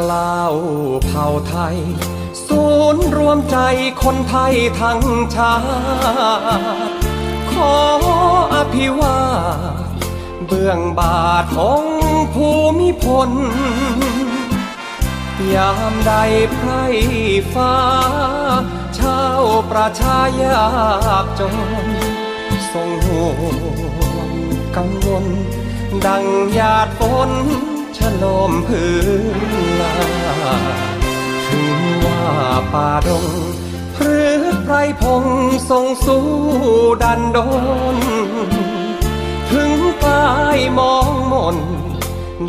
กล้าวเผ่าไทยศูนย์รวมใจคนไทยทั้งชาติขออภิวาทเบื้องบาทของภูมิพลยามใดไพร่ฟ้าชาวประชายากจนทรงห่วงกังวลดังหยาดฝนชโลมพื้นลาถึงว่าป่าดงพฤกษ์ไพรพงทรงสู้ดันดนถึงกายมองมน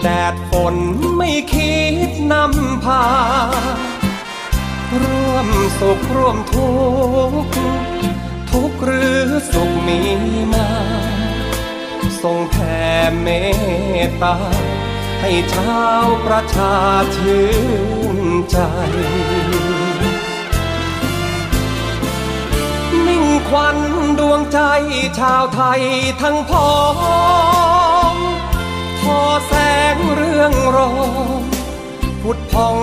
แดดฝนไม่คิดนำพาร่วมสุขร่วมทุกข์ทุกข์หรือสุขมีมาทรงแผ่เมตตาให้ชาวประชาชื่นใจมิ่งขวัญดวงใจชาวไทยทั้งพ้องพอแสงเรื่องรองพุทธพอง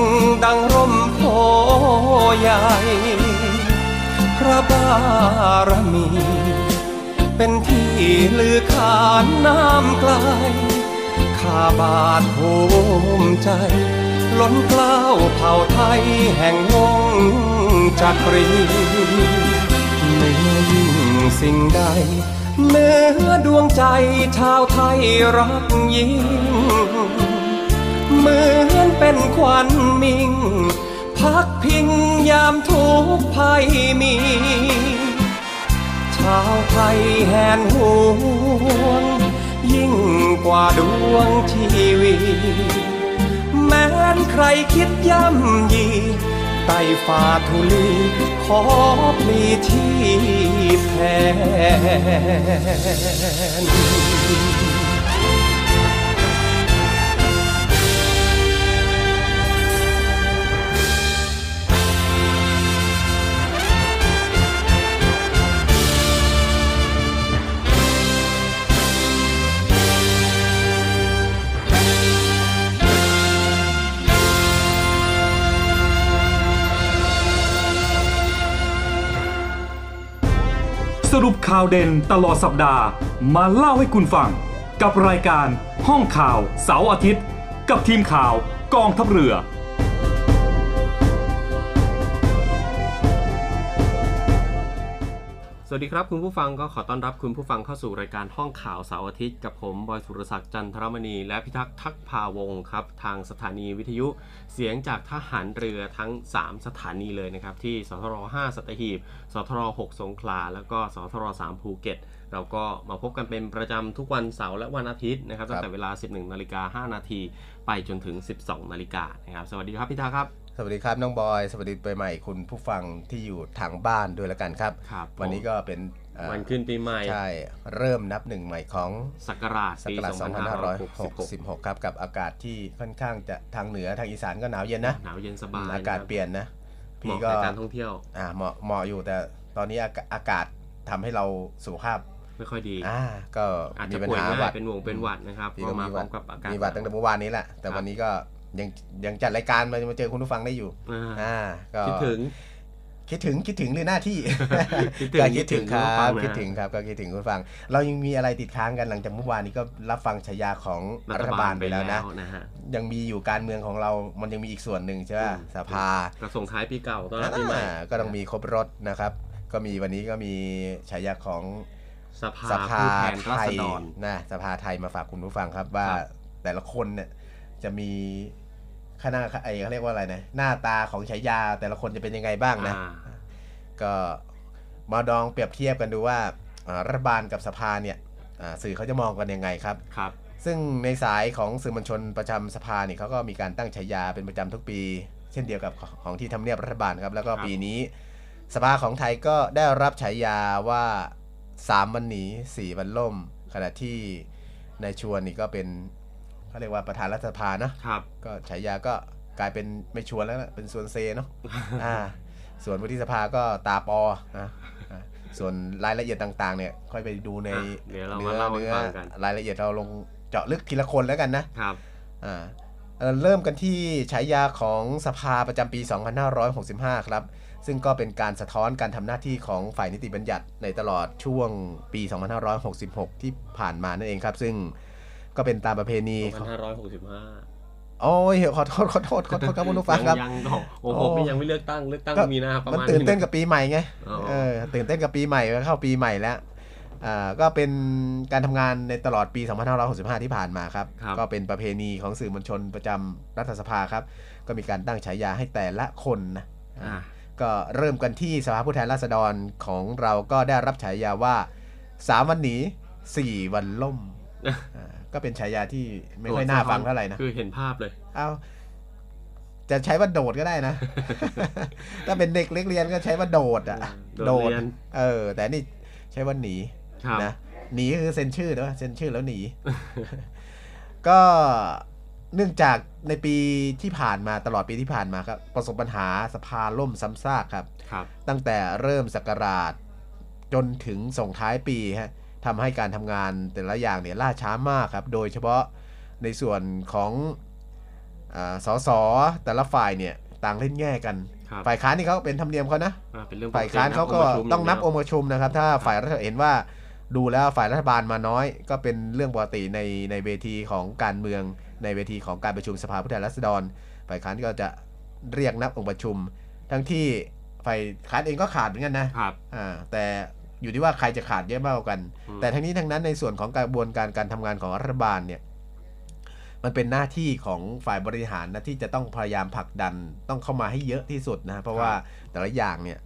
ดังร่มโพใหญ่พระบารมีเป็นที่ลือขานน้ำไกลข้าบาทภูมิใจล้นเกล้าเผ่าไทยแห่งวงจักรีเหนือยิ่งสิ่งใดเหนือดวงใจชาวไทยรักยิ่งเหมือนเป็นขวัญมิ่งพักพิงยามทุกข์ภัยมีชาวไทยแห่งห่วงยิ่งกว่าดวงชีวิตแม้นใครคิดย่ำยีใต้ฝ่าธุลีขอมีที่แผ่นสรุปข่าวเด่นตลอดสัปดาห์มาเล่าให้คุณฟังกับรายการห้องข่าวเสาร์อาทิตย์กับทีมข่าวกองทัพเรือสวัสดีครับคุณผู้ฟังก็ขอต้อนรับคุณผู้ฟังเข้าสู่รายการห้องข่าวเสาร์อาทิตย์กับผมบอยสุรศักดิ์จันทรมณีและพิทักษ์ทักพาวงศ์ครับทางสถานีวิทยุเสียงจากทหารเรือทั้ง3สถานีเลยนะครับที่สทร5 สัตหีบสทร6 สงขลาแล้วก็สทร3 ภูเก็ตเราก็มาพบกันเป็นประจำทุกวันเสาร์และวันอาทิตย์นะครับตั้งแต่เวลา 11:05 น.ไปจนถึง 12:00 น.นะครับสวัสดีครับพิทักษ์ครับสวัสดีครับน้องบอยสวัสดีไปใหม่คุณผู้ฟังที่อยู่ทางบ้านด้วยละกันครับวันนี้ก็เป็นวันขึ้นปีใหม่ใช่เริ่มนับหนึ่งใหม่ของศักราชปี2566ครับกับอากาศที่ค่อนข้างจะทางเหนือทางอีสานก็หนาวเย็นนะหนาวเย็นสบายอากาศเปลี่ยนนะพี่ก็การท่องเที่ยวเหมาะอยู่แต่ตอนนี้อากาศทำให้เราสุขภาพไม่ค่อยดีก็อาจจะป่วยได้เป็นวงเป็นหวัดนะครับก็มาพร้อมกับอากาศมีหวัดตั้งแต่เมื่อวานนี้แหละแต่วันนี้ก็ยังจัดรายการมาเจอคุณผู้ฟังได้อยู่คิดถึงหรือหน้าที่การคิดถึงครับก็คิดถึงคุณฟังเรายังมีอะไรติดค้างกันหลังจากเมื่อวานนี้ก็รับฟังฉายาของรัฐบาลไปแล้วนะยังมีอยู่การเมืองของเรามันยังมีอีกส่วนหนึ่งใช่ป่ะสภากระส่งท้ายปีเก่าต้อนรับปีใหม่ก็ต้องมีครบรถนะครับก็มีวันนี้ก็มีฉายาของสภาไทยนะสภาไทยมาฝากคุณผู้ฟังครับว่าแต่ละคนเนี่ยจะมีคณะเขาเรียกว่าอะไรนะหน้าตาของฉายาแต่ละคนจะเป็นยังไงบ้างนะก็มาดองเปรียบเทียบกันดูว่ารัฐบาลกับสภาเนี่ยสื่อเขาจะมองกันยังไงครับครับซึ่งในสายของสื่อมวลชนประจำสภาเนี่ยเขาก็มีการตั้งฉายาเป็นประจำทุกปีเช่นเดียวกับของที่ทำเนียบรัฐบาลครับแล้วก็ปีนี้สภาของไทยก็ได้รับฉายาว่า3วันหนี4วันล่มขณะที่นายชวนนี่ก็เป็นเขาเรียกว่าประธานรัฐสภานะครับก็ฉายาก็กลายเป็นไม่ชวนแล้วนะเป็นส่วนเซเนาะส่วนวุฒิสภาก็ตาปอนะส่วนรายละเอียดต่างๆเนี่ยค่อยไปดูในเนื้อรายละเอียดเราลงเจาะลึกทีละคนแล้วกันนะครับ เริ่มกันที่ฉายาของสภาประจำปี2565ครับซึ่งก็เป็นการสะท้อนการทำหน้าที่ของฝ่ายนิติบัญญัติในตลอดช่วงปี2566ที่ผ่านมานั่นเองครับซึ่งก็เป็นตามประเพณี2565โอ้ยขอโทษครับคุณผู้ฟังครับยังไม่เลือกตั้งมีนาประมาณนี้มันตื่นเต้นกับปีใหม่ไงตื่นเต้นกับปีใหม่เข้าปีใหม่แล้วก็เป็นการทำงานในตลอดปี2565ที่ผ่านมาครับก็เป็นประเพณีของสื่อมวลชนประจำรัฐสภาครับก็มีการตั้งฉายาให้แต่ละคนนะก็เริ่มกันที่สภาผู้แทนราษฎรของเราก็ได้รับฉายาว่า3วันหนี4วันล่มก็เป็นฉายาที่ไม่ค่อยน่าฟังเท่าไหร่นะคือเห็นภาพเลยเอาจะใช้ว่าโดดก็ได้นะถ้าเป็นเด็กเรียนก็ใช้ว่าโดดอ่ะโดดแต่นี่ใช้ว่าหนีนะหนีคือเซ็นชื่อนะเซ็นชื่อแล้วหนีก็เนื่องจากในปีที่ผ่านมาตลอดปีที่ผ่านมาครับประสบปัญหาสภาล่มซ้ำซากครับตั้งแต่เริ่มศักราชจนถึงส่งท้ายปีฮะทำให้การทำงานแต่ละอย่างเนี่ยล่าช้ามากครับโดยเฉพาะในส่วนของสสแต่ละฝ่ายเนี่ยต่างเล่นแง่กันฝ่ายค้านนี่เขาเป็นธรรมเนียมเขานะฝ่ายค้านเขาก็ต้องนับองค์ประชุมนะครับถ้าฝ่ายรัฐบาลเห็นว่าดูแล้วฝ่ายรัฐบาลมาน้อยก็เป็นเรื่องปกติในเวทีของการเมืองในเวทีของการประชุมสภาผู้แทนราษฎรฝ่ายค้านก็จะเรียกนับองค์ประชุมทั้งที่ฝ่ายค้านเองก็ขาดเหมือนกันนะแต่อยู่ที่ว่าใครจะขาดเยอะมากกว่ากันแต่ทั้งนี้ทั้งนั้นในส่วนของกระบวนการทำงานของรัฐบาลเนี่ยมันเป็นหน้าที่ของฝ่ายบริหารนะที่จะต้องพยายามผลักดันต้องเข้ามาให้เยอะที่สุดนะเพราะว่าแต่ละอย่างเนี่ย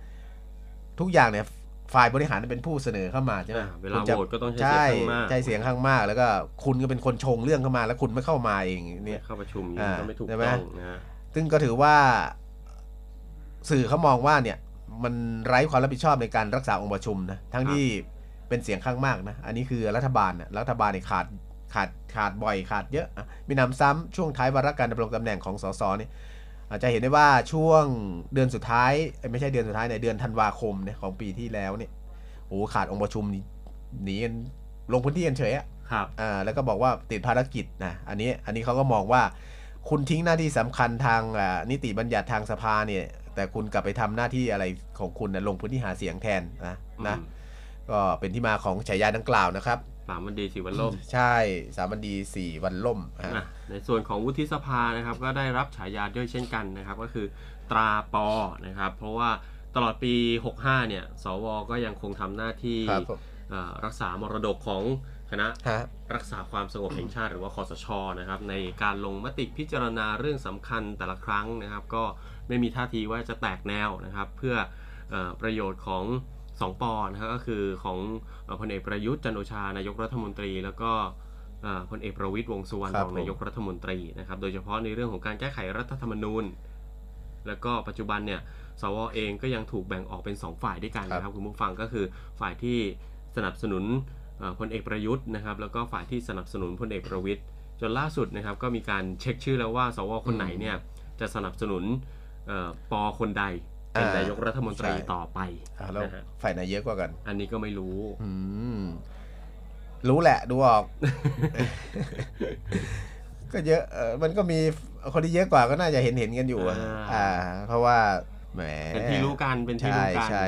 ทุกอย่างเนี่ยฝ่ายบริหารเป็นผู้เสนอเข้ามาใช่ไหมเวลาโหวตก็ต้องใช้เสียงข้างมากใช่เสียงข้างมากแล้วก็คุณก็เป็นคนชงเรื่องเข้ามาแล้วคุณไม่เข้ามาเองเนี่ยเข้าประชุมก็ไม่ถูกต้องนะซึ่งก็ถือว่าสื่อเขามองว่าเนี่ยมันไร้ความรับผิดชอบในการรักษาองค์ประชุมนะทั้งที่เป็นเสียงข้างมากนะอันนี้คือรัฐบาลเนี่ยขาดบ่อยขาดเยอะมีนำซ้ำช่วงท้ายวาระการดำรงตำแหน่งของสสเนี่ยอาจจะเห็นได้ว่าช่วงเดือนสุดท้ายไม่ใช่เดือนสุดท้ายในเดือนธันวาคมเนี่ยของปีที่แล้วเนี่ยโอ้ขาดองค์ประชุมหนีกันลงพื้นที่กันเฉยแล้วก็บอกว่าติดภารกิจนะอันนี้เขาก็มองว่าคุณทิ้งหน้าที่สำคัญทางนิติบัญญัติทางสภาเนี่ยแต่คุณกลับไปทำหน้าที่อะไรของคุณนะลงพื้นที่หาเสียงแทนนะก็เป็นที่มาของฉายาดังกล่าวนะครับ3วันดี4วันล่มใช่3วันดี4วันล่มในส่วนของวุฒิสภานะครับก็ได้รับฉายาด้วยเช่นกันนะครับก็คือตราปอนะครับเพราะว่าตลอดปี65เนี่ยสวก็ยังคงทำหน้าที่รักษามรดกของคณะรักษาความสงบแห่งชาติหรือว่าคสช.นะครับในการลงมติพิจารณาเรื่องสำคัญแต่ละครั้งนะครับก็ไม่มีท่าทีว่าจะแตกแนวนะครับเพื่อประโยชน์ของ2ป.นะครับก็คือของพลเอกประยุทธ์จันทร์โอชานายกรัฐมนตรีแล้วก็พลเอกประวิตรวงษ์สุวรรณรองนายกรัฐมนตรีนะครับโดยเฉพาะในเรื่องของการแก้ไขรัฐธรรมนูญแล้วก็ปัจจุบันเนี่ยสว.เองก็ยังถูกแบ่งออกเป็น2ฝ่ายด้วยกันนะครับคุณผู้ฟังก็คือฝ่ายที่สนับสนุนพลเอกประยุทธ์นะครับแล้วก็ฝ่ายที่สนับสนุนพลเอกประวิตรจนล่าสุดนะครับก็มีการเช็คชื่อแล้วว่าสว.คนไหนเนี่ยจะสนับสนุนป.คนใดเป็นนายกรัฐมนตรีต่อไปแล้วฝ่ายไหนเยอะกว่ากันอันนี้ก็ไม่รู้รู้แหละดูออก ก็เยอะมันก็มีคนที่เยอะกว่าก็น่าจะเห็นกันอยู่เพราะว่าแหมเป็นที่รู้กันเป็นที่รู้กันใช่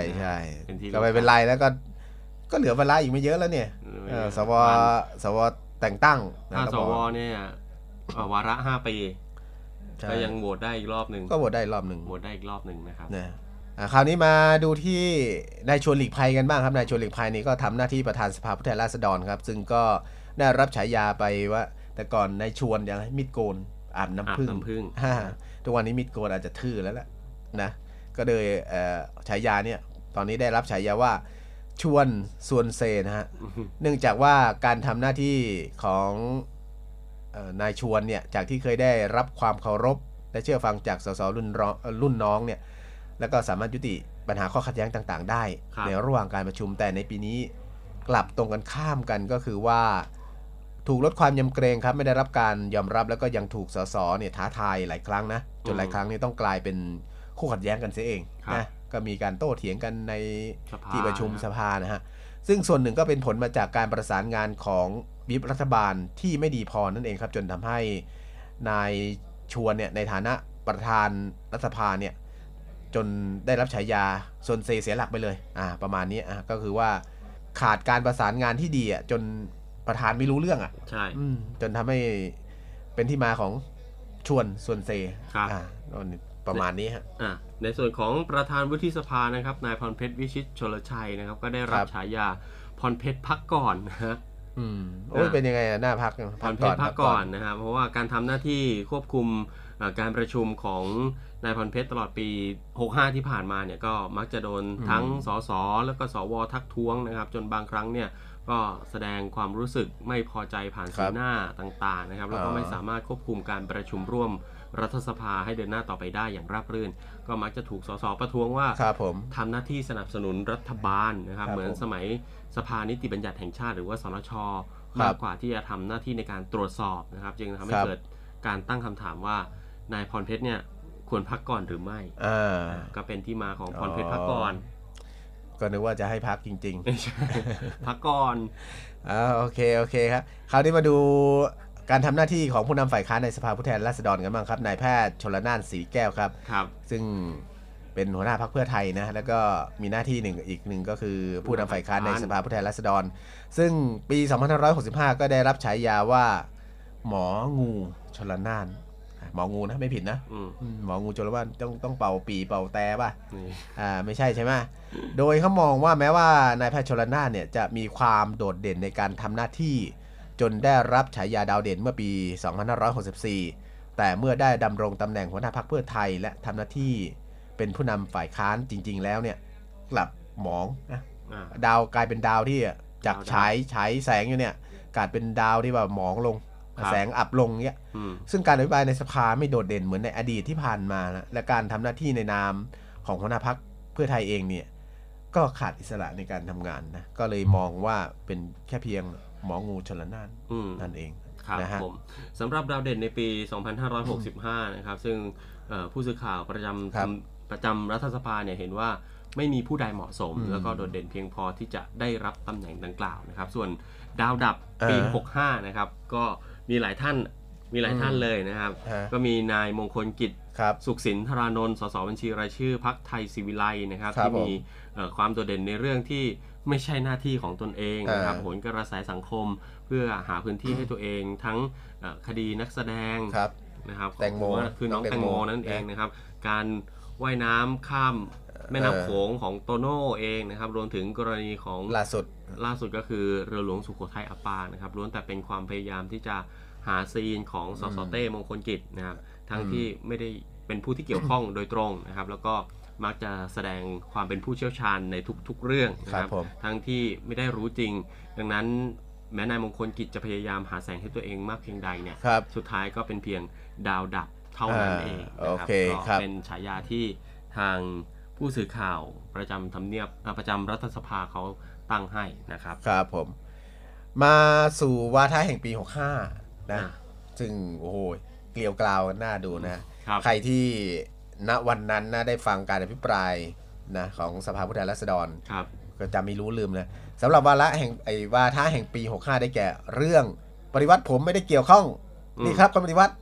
ก็ไม่เป็นไรแล้วก็เหลือเวลาอีกไม่เยอะแล้วเนี่ยสวแต่งตั้งสวเนี่ยาวาระ5ปีก็ยังโหวตได้อีกรอบนึงนะครับคราวนี้มาดูที่นายชวนหลีกภัยกันบ้างครับนายชวนหลีกภัยนี่ก็ทำหน้าที่ประธานสภาผู้แทนราษฎรครับซึ่งก็ได้รับฉายาไปว่าแต่ก่อนนายชวนยังมิดโกนอาบน้ำผึ้งทุกวันนี้มิดโกนอาจจะทื่อแล้วล่ะนะก็เลยฉายาเนี่ยตอนนี้ได้รับฉายาว่าชวนส่วนเซนะฮะเนื่องจากว่าการทำหน้าที่ของนายชวนเนี่ยจากที่เคยได้รับความเคารพและเชื่อฟังจากสสรุ่นน้องเนี่ยแล้วก็สามารถยุติปัญหาข้อขัดแย้งต่างๆได้ในระหว่างการประชุมแต่ในปีนี้กลับตรงกันข้ามกันก็คือว่าถูกลดความยำเกรงครับไม่ได้รับการยอมรับแล้วก็ยังถูกสสเนี่ยท้าทายหลายครั้งนะจนหลายครั้งนี่ต้องกลายเป็นคู่ขัดแย้งกันเสียเองนะก็มีการโต้เถียงกันในที่ประชุมสภานะฮะซึ่งส่วนหนึ่งก็เป็นผลมาจากการประสานงานของวิปรัฐบาลที่ไม่ดีพอนั่นเองครับจนทำให้นาย ชวนเนี่ยในฐานะประธานรัฐสภาเนี่ยจนได้รับฉายาซนเซเสียหลักไปเลยประมาณนี้ก็คือว่าขาดการประสานงานที่ดีจนประธานไม่รู้เรื่องใช่จนทำให้เป็นที่มาของชวนซนเซประมาณนี้ฮะในส่วนของประธานวุฒิสภานะครับนายพรเพชรวิชิตชลชัยนะครับก็ได้รับฉายาพรเพชรพักก่อนนะฮะโอ้ยเป็นยังไงหน้าพักพรเพชรพักก่อนนะฮะเพราะว่าการทำหน้าที่ควบคุมการประชุมของนายพรเพชรตลอดปี65ที่ผ่านมาเนี่ยก็มักจะโดนทั้งสสแล้วก็สวทักท้วงนะครับจนบางครั้งเนี่ยก็แสดงความรู้สึกไม่พอใจผ่านสีหน้าต่างๆนะครับแล้วก็ไม่สามารถควบคุมการประชุมร่วมรัฐสภาให้เดินหน้าต่อไปได้อย่างราบรื่นก็มักจะถูกสสประท้วงว่าทำหน้าที่สนับสนุนรัฐบาลนะครับเหมือนสมัยสภานิติบัญญัติแห่งชาติหรือว่าสนช.มากกว่าที่จะทำหน้าที่ในการตรวจสอบนะครับจึงทำให้เกิดการตั้งคำถามว่านายพรเพชรเนี่ยควรพักก่อนหรือไม่ก็เป็นที่มาของพรเพชรพักก่อนก็นึกว่าจะให้พักจริงๆพักก่อนโอเคครับคราวนี้มาดูการทำหน้าที่ของผู้นำฝ่ายค้านในสภาผู้แทนราษฎรกันบ้างครับนายแพทย์ชลน่านศรีแก้วครับซึ่งเป็นหัวหน้าพรรคเพื่อไทยนะแล้วก็มีหน้าที่อีกหนึ่งก็คือผู้นำฝ่ายค้านในสภาผู้แทนราษฎรซึ่งปี2565ก็ได้รับฉายาว่าหมองูชลน่านหมองูนะไม่ผิดนะหมองูชลน่านต้องเป่าปีเป่าแต่ป่ะไม่ใช่ใช่ไหมโดยเขามองว่าแม้ว่านายแพทย์ชลน่านเนี่ยจะมีความโดดเด่นในการทำหน้าที่จนได้รับฉายาดาวเด่นเมื่อปี2564แต่เมื่อได้ดำรงตำแหน่งหัวหน้าพรรคเพื่อไทยและทำหน้าที่เป็นผู้นำฝ่ายค้านจริงๆแล้วเนี่ยกลับหมองดาวกลายเป็นดาวที่จากฉายแสงอยู่เนี่ยกลายเป็นดาวที่แบบหมองลงแสงอับลงเนี่ยซึ่งการอภิปรายในสภาไม่โดดเด่นเหมือนในอดีตที่ผ่านมาและการทำหน้าที่ในนามของหัวหน้าพรรคเพื่อไทยเองเนี่ยก็ขาดอิสระในการทำงานนะก็เลยมองว่าเป็นแค่เพียงหมองูชลน่านนั่นเองนะฮะสำหรับดาวเด่นในปี2565นะครับซึ่งผู้สื่อข่าวประจำรัฐสภาเนี่ยเห็นว่าไม่มีผู้ใดเหมาะสมแล้วก็โดดเด่นเพียงพอที่จะได้รับตำแหน่งดังกล่าวนะครับส่วนดาวดับปี65นะครับก็มีหลายท่านเลยนะครับก็มีนายมงคลกิจสุขสินธารานนท์สสบัญชีรายชื่อพรรคไทยศิวิไลย์นะครับที่มีความโดดเด่นในเรื่องที่ไม่ใช่หน้าที่ของตนเองนะครับโหนกระแสสังคมเพื่อหาพื้นที่ให้ตัวเองทั้งคดีนักแสดงนะครับแตงโมคือน้องแตงโมนั่นเองนะครับการว่ายน้ำข้ามแม่น้ำโขงของโตโน่เองนะครับรวมถึงกรณีของล่าสุดก็คือเรือหลวงสุโขทัยอับปางนะครับล้วนแต่เป็นความพยายามที่จะหาซีนของสสเต้มงคลกิจนะครับทั้งที่ไม่ได้เป็นผู้ที่เกี่ยวข้องโดยตรงนะครับแล้วก็มักจะแสดงความเป็นผู้เชี่ยวชาญในทุกๆเรื่องนะครับทั้งที่ไม่ได้รู้จริงดังนั้นแม้นายมงคลกิจจะพยายามหาแสงให้ตัวเองมากเพียงใดเนี่ยสุดท้ายก็เป็นเพียงดาวดับเท่านั้นเองนะครับก็เป็นฉายาที่ทางผู้สื่อข่าวประจำทำเนียบประจำรัฐสภาเขาตั้งให้นะครับครับผมมาสู่วาทะแห่งปี65นะซึ่งโอ้โหเกลียวกลาวน่าดูนะใครที่ณวันนั้นนะได้ฟังการอภิปรายนะของสภาผู้แทนราษฎรก็จะไม่รู้ลืมนะสำหรับวาทะแห่งปี65ได้แก่เรื่องปฏิวัติผมไม่ได้เกี่ยวข้องนี่ครับคนปฏิวัติ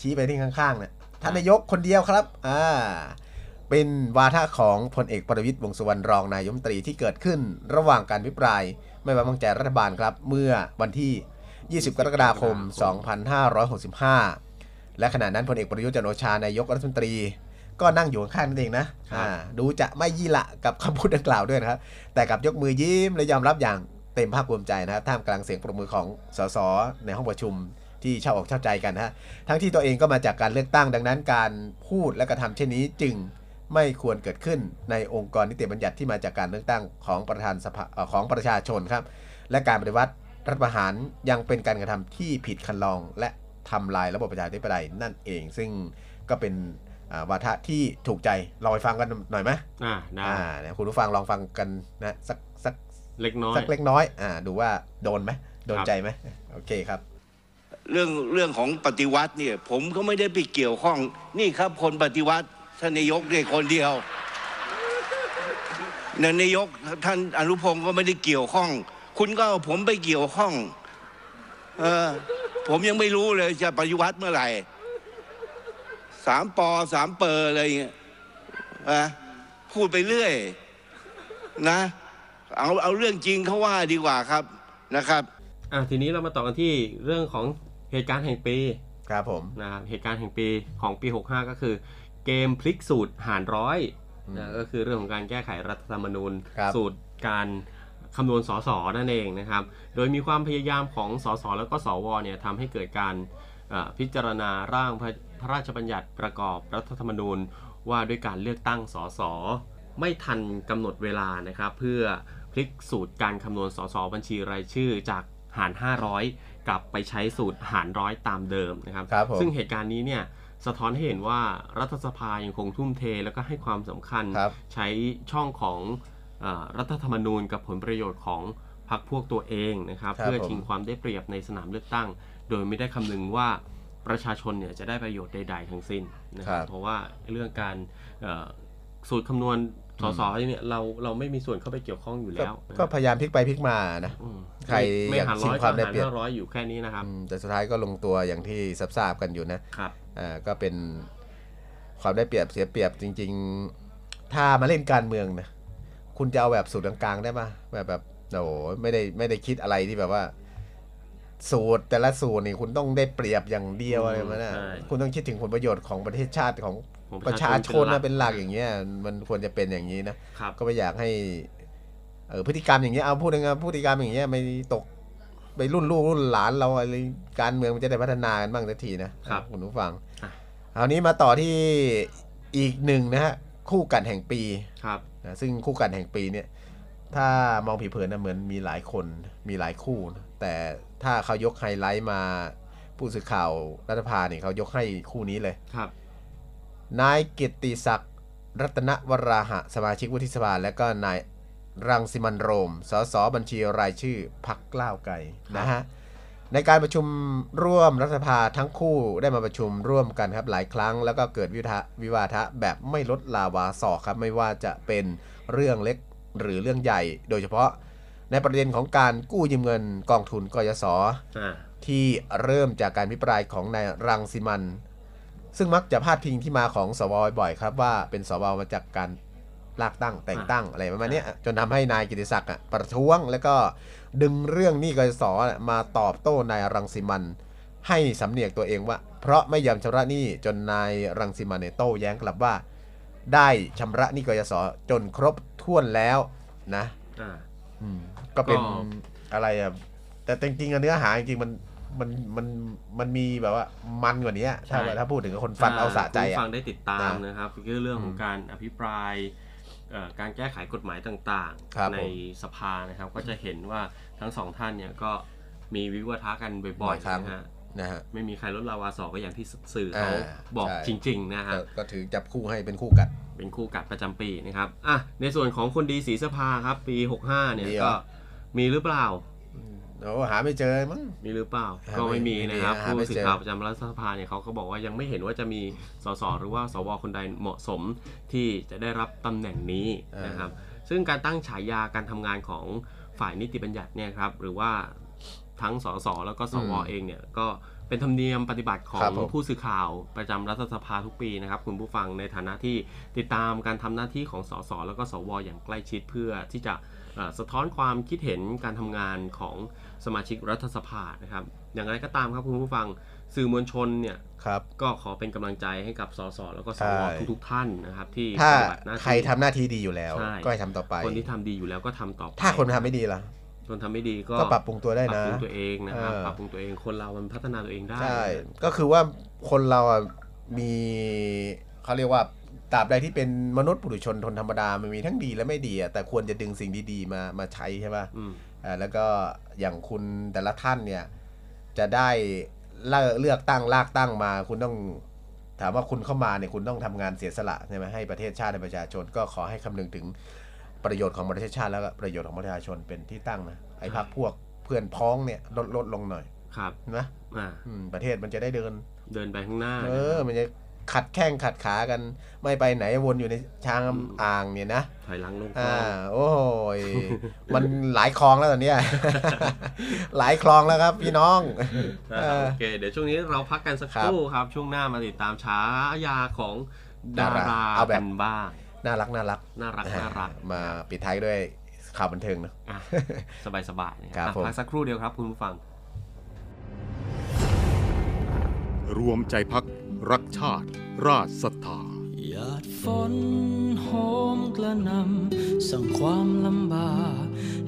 ชี้ไปที่ข้างๆเนี่ยท่านนายกคนเดียวครับเป็นวาทะของพลเอกประวิตรวงษ์สุวรรณรองนายกรัฐมนตรีที่เกิดขึ้นระหว่างการอภิปรายไม่ไว้วางใจรัฐบาลครับเมื่อวันที่20กรกฎาคม2565และขณะนั้นพลเอกประยุทธ์จันทร์โอชานายกรัฐมนตรีก็นั่งอยู่ข้างนั่นเองนะดูจะไม่ยี่ละกับคำพูดดังกล่าวด้วยนะครับแต่กับยกมือยิ้มและยอมรับอย่างเต็มภาคภูมิใจนะครับท่ามกลางเสียงปรบมือของสสในห้องประชุมที่ชาวออกชาวใจกันนะทั้งที่ตัวเองก็มาจากการเลือกตั้งดังนั้นการพูดและกระทำเช่นนี้จึงไม่ควรเกิดขึ้นในองค์กรนิติบัญญัติที่มาจากการเลือกตั้งของประธานสภาของประชาชนครับและการปฏิวัติรัฐประหารยังเป็นการกระทำที่ผิดคันลองและทำลายระบบประชาธิปไตยนั่นเองซึ่งก็เป็นวาทะที่ถูกใจลองไปฟังกันหน่อยไหมได้คุณผู้ฟังลองฟังกันนะสักเล็กน้อยดูว่าโดนไหมโดนใจไหมโอเคครับเรื่องของปฏิวัติเนี่ยผมก็ไม่ได้ไปเกี่ยวข้องนี่ครับคนปฏิวัติท่านนายกเนี่ยคนเดียว นายกท่านอนุพงศ์ก็ไม่ได้เกี่ยวข้องคุณก็เอาผมไปเกี่ยวข้องผมยังไม่รู้เลยจะปฏิวัติเมื่อไหร่ 3 ป 3 เปอร์อะไรอย่างเงี้ยพูดไปเรื่อยนะเอาเรื่องจริงเขาว่าดีกว่าครับนะครับทีนี้เรามาต่อกันที่เรื่องของเหตุการณ์แห่งปีครับผมนะครับเหตุการณ์แห่งปีของปี65ก็คือเกมพลิกสูตรหารร้อยนะก็คือเรื่องของการแก้ไขรัฐธรรมนูญสูตรการคำนวณสสนั่นเองนะครับโดยมีความพยายามของสสแล้วก็สวเนี่ยทำให้เกิดการพิจารณาร่างพระราชบัญญัติประกอบรัฐธรรมนูญว่าด้วยการเลือกตั้งสสไม่ทันกำหนดเวลานะครับเพื่อพลิกสูตรการคำนวณสสบัญชีรายชื่อจากหาร500กลับไปใช้สูตรหารร้อยตามเดิมนะครับซึ่งเหตุการณ์นี้เนี่ยสะท้อนให้เห็นว่ารัฐสภายังคงทุ่มเทแล้วก็ให้ความสำคัญใช้ช่องของรัฐธรรมนูญกับผลประโยชน์ของพรรคพวกตัวเองนะครับเพื่อชิงความได้เปรียบในสนามเลือกตั้งโดยไม่ได้คำนึงว่าประชาชนเนี่ยจะได้ประโยชน์ใดๆทั้งสิ้นนะครับเพราะว่าเรื่องการสูตรคำนวณสสเนี่ยเราไม่มีส่วนเข้าไปเกี่ยวข้องอยู่แล้วก็พยายามพลิกไปพลิกมานะใครอยากชิงความได้เปรียบ500อยู่แค่นี้นะครับแต่สุดท้ายก็ลงตัวอย่างที่ทราบกันอยู่นะก็เป็นความได้เปรียบเสียเปรียบจริงๆถ้ามาเล่นการเมืองนะคุณจะเอาแบบสูตรกลางๆได้ป่ะแบบโอ้โหไม่ได้คิดอะไรที่แบบว่าสูตรแต่ละสูตรนี่คุณต้องได้เปรียบอย่างเดียวอะไรมานะคุณต้องคิดถึงผลประโยชน์ของประเทศชาติของประชาชนนะเป็นหลักอย่างเงี้ยมันควรจะเป็นอย่างนี้นะก็ไม่อยากให้พฤติกรรมอย่างเงี้ยเอาพูดง่ายๆพฤติกรรมอย่างเงี้ยไม่ตกไปรุ่นลูกรุ่นหลานเราอะไรการเมืองมันจะได้พัฒนากันบ้างสักทีนะคุณผู้ฟังคราวนี้มาต่อที่อีกหนึ่งนะฮะคู่กัดแห่งปีนะซึ่งคู่กัดแห่งปีเนี่ยถ้ามองผิวเผินนะเหมือนมีหลายคนมีหลายคู่นะแต่ถ้าเขายกไฮไลท์มาผู้สื่อข่าวรัฐภาเนี่ยเขายกให้คู่นี้เลยนายเกียรติศักดิ์รัตนวราหะสมาชิกวุฒิสภาและก็นายรังสิมันต์โรมสสบัญชีรายชื่อพรรคก้าวไกลนะฮะในการประชุมร่วมรัฐสภาทั้งคู่ได้มาประชุมร่วมกันครับหลายครั้งแล้วก็เกิดวิวาทะแบบไม่ลดลาวาศอกครับไม่ว่าจะเป็นเรื่องเล็กหรือเรื่องใหญ่โดยเฉพาะในประเด็นของการกู้ยืมเงินกองทุนกยศที่เริ่มจากการวิปรายของนายรังสิมันต์ซึ่งมักจะพาดพิงที่มาของสวบ่อยครับว่าเป็นสวมาจากการลากตั้งแต่งตั้งอะไรประมาณนี้จนทำให้นายกิติศักดิ์ประท้วงแล้วก็ดึงเรื่องหนี้กยศมาตอบโต้นายรังสิมันต์ให้สำเนียกตัวเองว่าเพราะไม่ยอมชำระหนี้จนนายรังสิมันต์เนี่ยโต้แย้งกลับว่าได้ชำระหนี้กยศจนครบถ้วนแล้วนะก็เป็นอะไรอะแต่จริงๆเนื้อหาจริงมันมีแบบว่ามันกว่านี้ถ้าพูดถึงคนฟังเอาสะใจฟังได้ติดตามนะครับคือเรื่องของการอภิปรายการแก้ไขกฎหมายต่างๆในสภานะครับก็จะเห็นว่าทั้งสองท่านเนี่ยก็มีวิวาทะกันบ่อยๆนะฮะไม่มีใครลดลาวาสอก็อย่างที่สื่อเขาบอกจริงๆนะฮะก็ถือจับคู่ให้เป็นคู่กัดประจำปีนะครับในส่วนของคนดีศรีสภาครับปี65เนี่ยก็มีหรือเปล่าหาไม่เจอมั้งมีหรือเปล่าก็ไม่มีนะครับผู้สื่อข่าวประจำรัฐสภาเนี่ยเขาก็บอกว่ายังไม่เห็นว่าจะมีสสหรือว่าสวคนใดเหมาะสมที่จะได้รับตำแหน่งนี้นะครับซึ่งการตั้งฉายาการทำงานของฝ่ายนิติบัญญัติเนี่ยครับหรือว่าทั้งสสแล้วก็สวเองเนี่ยก็เป็นธรรมเนียมปฏิบัติของผู้สื่อข่าวประจำรัฐสภาทุกปีนะครับคุณผู้ฟังในฐานะที่ติดตามการทำหน้าที่ของสสแล้วก็สวอย่างใกล้ชิดเพื่อที่จะสะท้อนความคิดเห็นการทำงานของสมาชิกรัฐสภานะครับอย่างไรก็ตามครับคุณผู้ฟังสื่อมวลชนเนี่ยก็ขอเป็นกำลังใจให้กับสสแล้วก็สวทุกๆท่านนะครับที่ปฏิบัติหน้าที่ใครทำหน้าที่ดีอยู่แล้วก็ให้ทำต่อไปคนที่ทำดีอยู่แล้วก็ทำต่อไปถ้าคนทำไม่ดีล่ะคนทำไม่ดีก็ปรับปรุงตัวได้นะปรับปรุงตัวเองนะครับปรับปรุงตัวเองคนเรามันพัฒนาตัวเองได้ใช่ก็คือว่าคนเรามีเขาเรียกว่าตราบใดที่เป็นมนุษย์ปุถุชนธรรมดามันมีทั้งดีและไม่ดีแต่ควรจะดึงสิ่งดีๆมาใช้ใช่ป่ะแล้วก็อย่างคุณแต่ละท่านเนี่ยจะได้เลือกตั้งลากตั้งมาคุณต้องถามว่าคุณเข้ามาเนี่ยคุณต้องทำงานเสียสละใช่ไหมให้ประเทศชาติและประชาชนก็ขอให้คำนึงถึงประโยชน์ของประเทศชาติแล้วก็ประโยชน์ของประชาชนเป็นที่ตั้งนะไอ้พรรคพวกเพื่อนพ้องเนี่ยลดลงหน่อยนะประเทศมันจะได้เดินไปข้างหน้ามันจะขัดแข้งขัดขากันไม่ไปไหนวนอยู่ในช้างอ่างเนี่ยนะถอยหลังลงโอ้ ยมันหลายคลองแล้วตอนนี้หลายคลองแล้วครับพี่น้องโอเคเดี๋ยวช่วงนี้เราพักกันสักครู่ครับช่วงหน้ามาติดตามฉายาของดารากันบ้างน่ารักน่ารักน่ารักน่ารักมาปิดท้ายด้วยข่าวบันเทิงเนาะสบายๆนะครับพักสักครู่เดียวครับคุณผู้ฟังรวมใจพักรักชาติราชศรัทธาหยาดฝนโหมกระหน่ำสั่งความลำบาก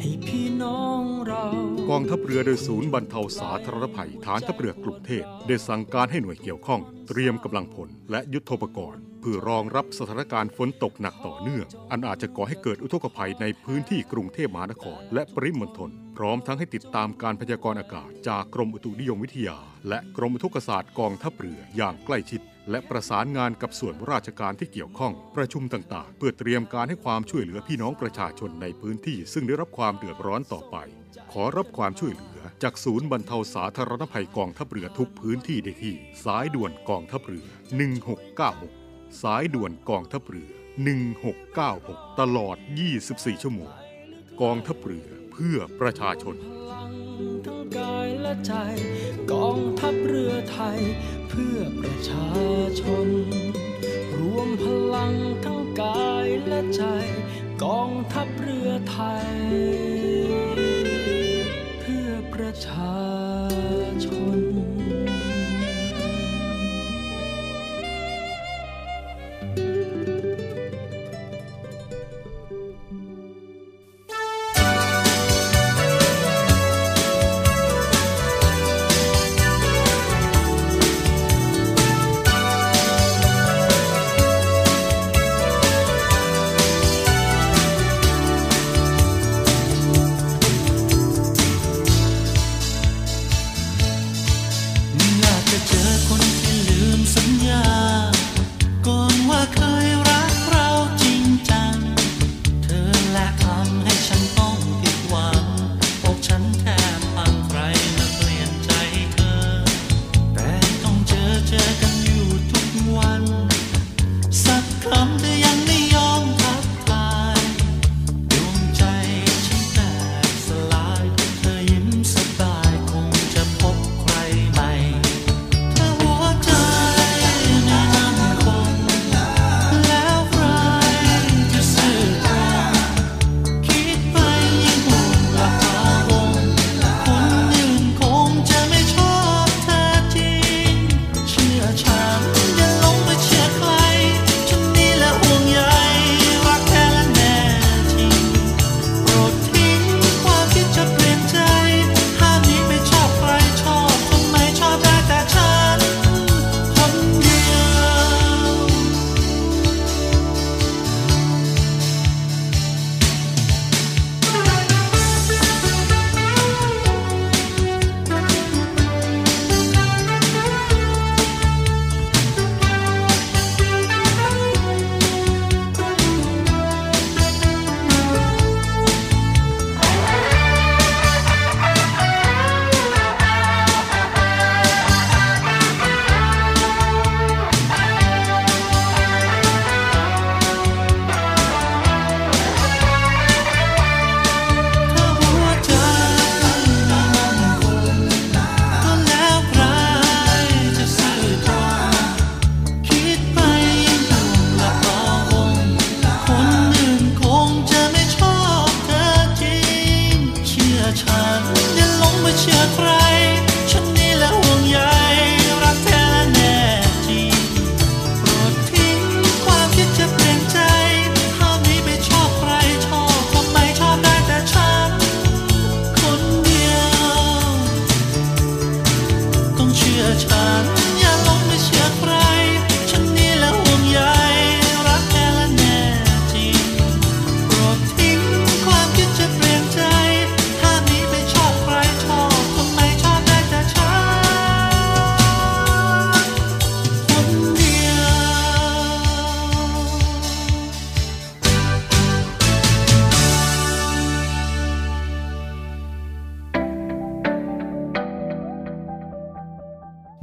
ให้พี่น้องเรากองทัพเรือโดยศูนย์บรรเทาสาธารณภัยฐานทัพเรือกรุงเทพได้สั่งการให้หน่วยเกี่ยวข้องเตรียมกำลังพลและยุทโธปกรณ์เพื่อรองรับสถานการณ์ฝนตกหนักต่อเนื่องอันอาจจะก่อให้เกิดอุทกภัยในพื้นที่กรุงเทพมหานครและปริมณฑลพร้อมทั้งให้ติดตามการพยากรณ์อากาศจากกรมอุตุนิยมวิทยาและกรมอุทกศาสตร์กองทัพเรืออย่างใกล้ชิดและประสานงานกับส่วนราชการที่เกี่ยวข้องประชุมต่างๆเพื่อเตรียมการให้ความช่วยเหลือพี่น้องประชาชนในพื้นที่ซึ่งได้รับความเดือดร้อนต่อไปขอรับความช่วยเหลือจากศูนย์บรรเทาสาธารณภัยกองทัพเรือทุกพื้นที่ได้ที่สายด่วนกองทัพเรือ1696สายด่วนกองทัพเรือ1696ตลอด24ชั่วโมงกองทัพเรือเพื่อประชาชนทั้งกายและใจกองทัพเรือไทยเพื่อประชาชนรวมพลังทั้งกายและใจกองทัพเรือไทยเพื่อประชาชน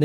ใน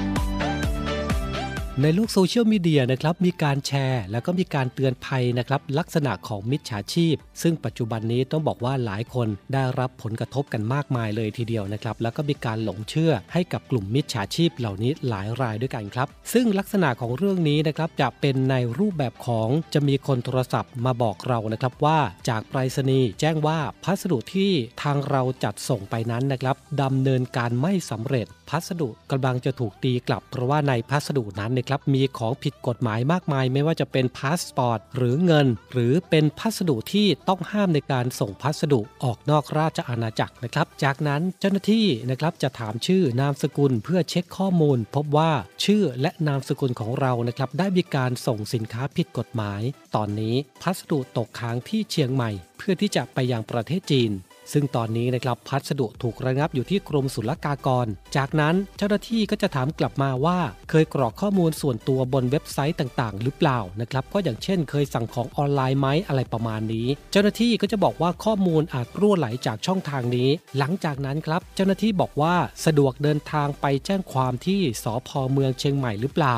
ในโลกโซเชียลมีเดียนะครับมีการแชร์แล้วก็มีการเตือนภัยนะครับลักษณะของมิจฉาชีพซึ่งปัจจุบันนี้ต้องบอกว่าหลายคนได้รับผลกระทบกันมากมายเลยทีเดียวนะครับแล้วก็มีการหลงเชื่อให้กับกลุ่มมิจฉาชีพเหล่านี้หลายรายด้วยกันครับซึ่งลักษณะของเรื่องนี้นะครับจะเป็นในรูปแบบของจะมีคนโทรศัพท์มาบอกเรานะครับว่าจากไปรษณีย์แจ้งว่าพัสดุที่ทางเราจัดส่งไปนั้นนะครับดำเนินการไม่สำเร็จพัสดุกำลังจะถูกตีกลับเพราะว่าในพัสดุนั้นนะครับมีของผิดกฎหมายมากมายไม่ว่าจะเป็นพาสปอร์ตหรือเงินหรือเป็นพัสดุที่ต้องห้ามในการส่งพัสดุออกนอกราชอาณาจักรนะครับจากนั้นเจ้าหน้าที่นะครับจะถามชื่อนามสกุลเพื่อเช็คข้อมูลพบว่าชื่อและนามสกุลของเรานะครับได้มีการส่งสินค้าผิดกฎหมายตอนนี้พัสดุตกค้างที่เชียงใหม่เพื่อที่จะไปยังประเทศจีนซึ่งตอนนี้นะครับพัสดุถูกระงับอยู่ที่กรมศุลกากรจากนั้นเจ้าหน้าที่ก็จะถามกลับมาว่าเคยกรอกข้อมูลส่วนตัวบนเว็บไซต์ต่างๆหรือเปล่านะครับก็อย่างเช่นเคยสั่งของออนไลน์ไหมอะไรประมาณนี้เจ้าหน้าที่ก็จะบอกว่าข้อมูลอาจรั่วไหลจากช่องทางนี้หลังจากนั้นครับเจ้าหน้าที่บอกว่าสะดวกเดินทางไปแจ้งความที่สภ.เมืองเชียงใหม่หรือเปล่า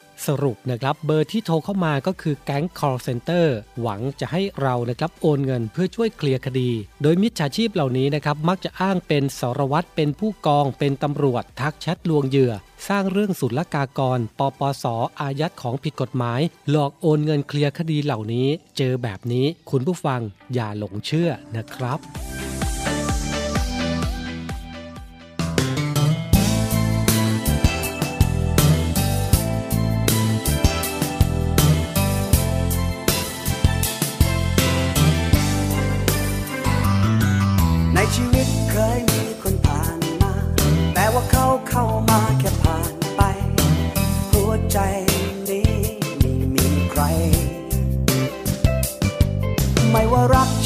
สรุปนะครับเบอร์ที่โทรเข้ามาก็คือแก๊ง call center หวังจะให้เรานะครับโอนเงินเพื่อช่วยเคลียร์คดีโดยมิจฉาชีพเหล่านี้นะครับมักจะอ้างเป็นสารวัตรเป็นผู้กองเป็นตำรวจทักแชทลวงเหยื่อสร้างเรื่องศุลกากรปปส.อายัดของผิดกฎหมายหลอกโอนเงินเคลียร์คดีเหล่านี้เจอแบบนี้คุณผู้ฟังอย่าหลงเชื่อนะครับ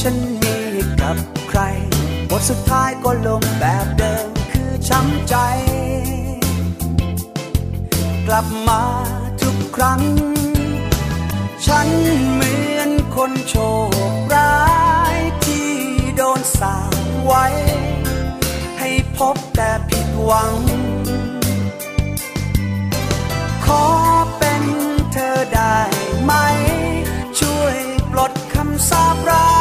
ฉันมีกับใครบทสุดท้ายก็ลงแบบเดิมคือช้ำใจกลับมาทุกครั้งฉันเหมือนคนโชคร้ายที่โดนสาปไว้ให้พบแต่ผิดหวังขอเป็นเธอได้ไหมช่วยปลดคำสาปร้าย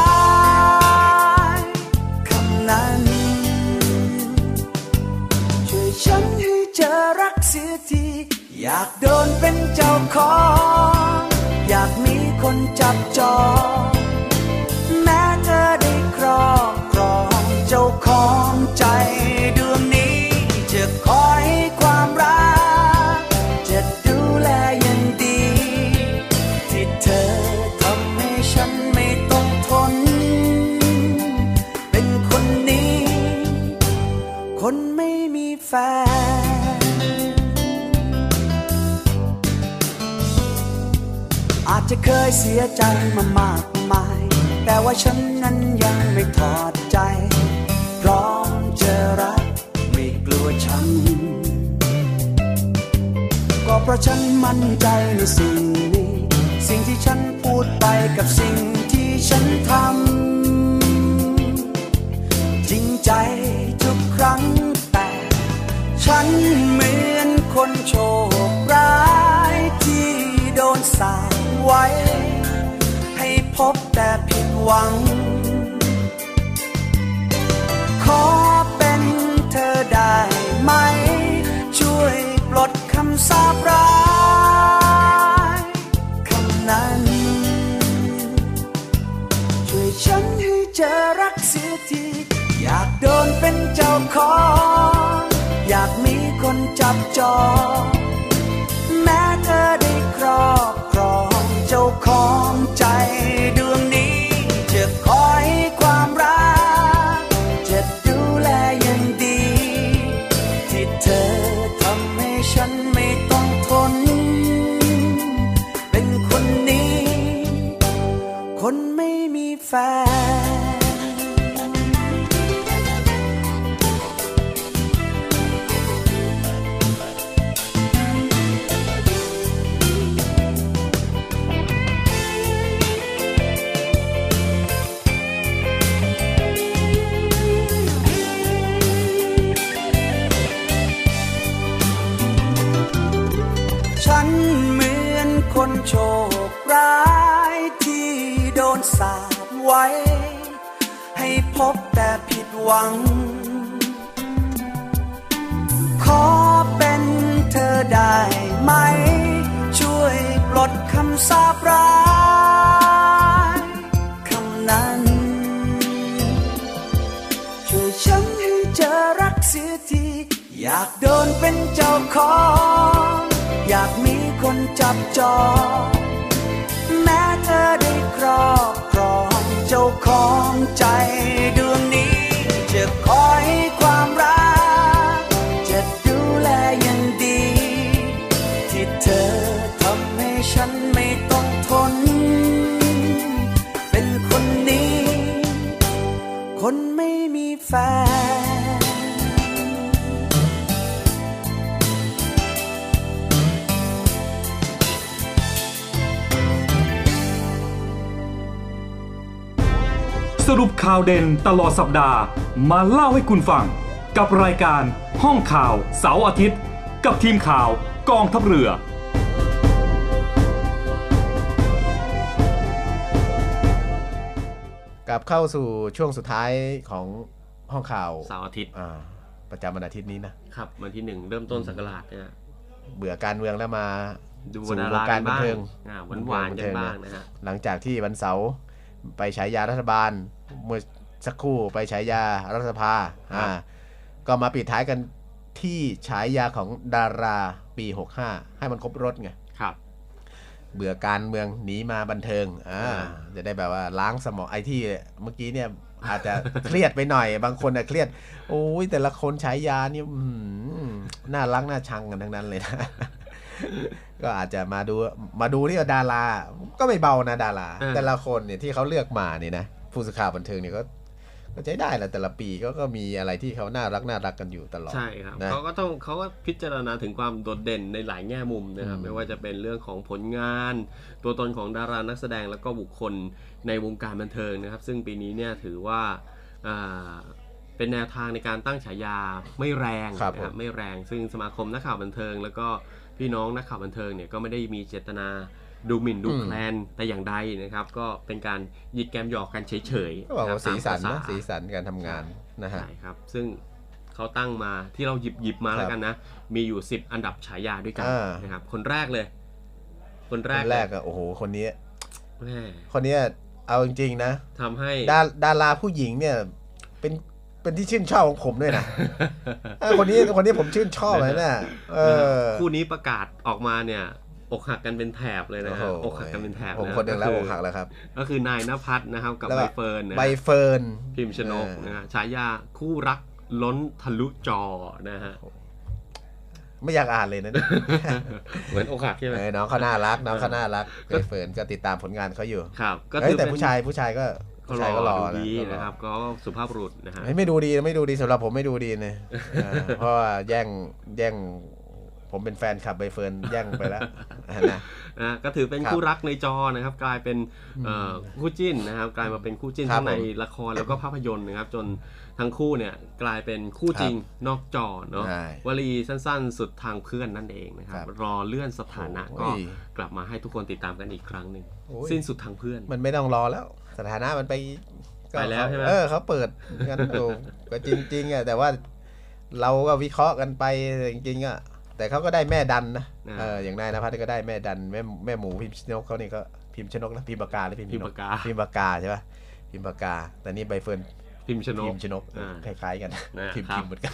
ฉันให้เจอรักเสียทีอยากโดนเป็นเจ้าของอยากมีคนจับจองแม้เธอได้ครอบครองเจ้าของใจดวงนี้จะคอยความรักจะดูแลอย่างดีที่เธอทำให้ฉันไม่ต้องทนเป็นคนนี้คนไม่มีแฟนอาจจะเคยเสียใจมามากมายแต่ว่าฉันนั้นยังไม่ถอดใจพร้อมจะรักไม่กลัวช้ำก็เพราะฉันมั่นใจในสิ่งนี้สิ่งที่ฉันพูดไปกับสิ่งที่ฉันทำจริงใจทุกครั้งฉันเหมือนคนโชคร้ายที่โดนสาปไว้ให้พบแต่ผิดหวังขอเป็นเธอได้ไหมช่วยปลดคำสาปร้ายคำนั้นช่วยฉันให้เจอรักเสียทีอยากโดนเป็นเจ้าของอยากมีคนจับจองแม้เธอได้ครอบครองเจ้าของใจดวงนี้จะคอยความรักจะดูแลอย่างดี โชคร้ายที่โดนสาปไว้ให้พบแต่ผิดหวังขอเป็นเธอได้ไหมช่วยปลดคำสาปร้ายคำนั้นช่วยฉันให้เจอรักเสียทีอยากโดนเป็นเจ้าของอยากมีคนจับจองแม้เธอได้ครอบครองเจ้าของใจดวงนี้จะคอยความรักจะดูแลอย่างดีที่เธอทำให้ฉันไม่ต้องทนเป็นคนนี้คนไม่มีแฟนสรุปข่าวเด่นตลอดสัปดาห์มาเล่าให้คุณฟังกับรายการห้องข่าวเสาร์อาทิตย์กับทีมข่าวกองทัพเรือกลับเข้าสู่ช่วงสุดท้ายของห้องข่าวเสาร์อาทิตย์ประจำวันอาทิตย์นี้นะครับวันที่1เริ่มต้นศักราชเนี่ยเบื่อการเมืองแล้วมาดูวงการบันเทิงหวานๆกันบ้างนะฮะหลังจากที่วันเสาร์ไปฉายารัฐบาลเมื่อสักครู่ไปฉายารัฐสภาก็มาปิดท้ายกันที่ฉายาของดาราปี65ให้มันครบรถไงครับเบื่อการเมืองหนีมาบันเทิงจะได้แบบว่าล้างสมองไอ้ที่เมื่อกี้เนี่ยอาจจะเครียดไปหน่อยบางคนน่ะเครียดโอ้ยแต่ละคนฉายานี่น่ารักน่าชังกันทั้งนั้นเลยนะก็อาจจะมาดูนี่ดาราก็ไม่เบานะดาราแต่ละคนเนี่ยที่เขาเลือกมาเนี่ยนะผู้สื่อข่าวบันเทิงเนี่ยก็ใช้ได้แหละแต่ละปีก็มีอะไรที่เขาน่ารักกันอยู่ตลอดใช่ครับนะเขาก็พิจารณาถึงความโดดเด่นในหลายแง่มุมนะครับไม่ว่าจะเป็นเรื่องของผลงานตัวตนของดารานักแสดงแล้วก็บุคคลในวงการบันเทิงนะครับซึ่งปีนี้เนี่ยถือว่าเป็นแนวทางในการตั้งฉายาไม่แรงนะครับไม่แรงซึ่งสมาคมนักข่าวบันเทิงแล้วก็พี่น้องนักข่าวบันเทิงเนี่ยก็ไม่ได้มีเจตนาดูหมิ่นดูแคลนแต่อย่างใดนะครับก็เป็นการหยิกแกมหยอกกันเฉยๆก็บอกว่าสีสันนะสีสันการทำงานนะฮะใช่ครับซึ่งเขาตั้งมาที่เราหยิบมาแล้วกันนะมีอยู่10อันดับฉายาด้วยกันนะครับคนแรกอะโอ้โหคนนี้เอาจริงๆนะทำให้ดาราผู้หญิงเนี่ยเป็นที่ชื่นชอบของผมด้วยนะคนนี้ผมชื่นชอบเลยนะคู่นี้ประกาศออกมาเนี่ยอกหักกันเป็นแถบเลยนะอกหักกันเป็นแถบผมคนเดียวแล้วอกหักแล้วครับก็คือนายณภัทรนะครับกับใบเฟิร์นพิมชนกนะฮะฉายาคู่รักล้นทะลุจอนะฮะไม่อยากอ่านเลยนะเหมือนอกหักใช่ไหมน้องเขาน่ารักใบเฟิร์นก็ติดตามผลงานเขาอยู่ครับก็แต่ผู้ชายก็เขาหล่อดีนะครับก็สุภาพบุรุษนะฮะไม่ดูดีสำหรับผมไม่ดูดีนะเพราะว่าแย่งผมเป็นแฟนคลับใบเฟิร์นแย่งไปแล้วนะก็ถือเป็นคู่รักในจอนะครับกลายเป็นคู่จิ้นนะครับกลายมาเป็นคู่จิ้นทั้งในละครแล้วก็ภาพยนตร์นะครับจนทั้งคู่เนี่ยกลายเป็นคู่จริงนอกจอเนาะวลีสั้นๆสุดทางเพื่อนนั่นเองนะครับรอเลื่อนสถานะก็กลับมาให้ทุกคนติดตามกันอีกครั้งนึงสิ้นสุดทางเพื่อนมันไม่ต้องรอแล้วสถานะมันไปแล้วใช่ไหมเขาเปิดกันดูก็จริงๆอ่ะแต่ว่าเราก็วิเคราะห์กันไปจริงๆอ่ะแต่เขาก็ได้แม่ดันนะอย่างนายณภัทรก็ได้แม่ดันแม่หมูพิมพ์ชนกเขานี่ก็พิมพ์ชนกนะพิมพ์ปากกาใช่ป่ะพิมพ์ปากกาแต่นี่ใบเฟิร์นพิมพ์ชนกคล้ายๆกันพิมพ์เหมือนกัน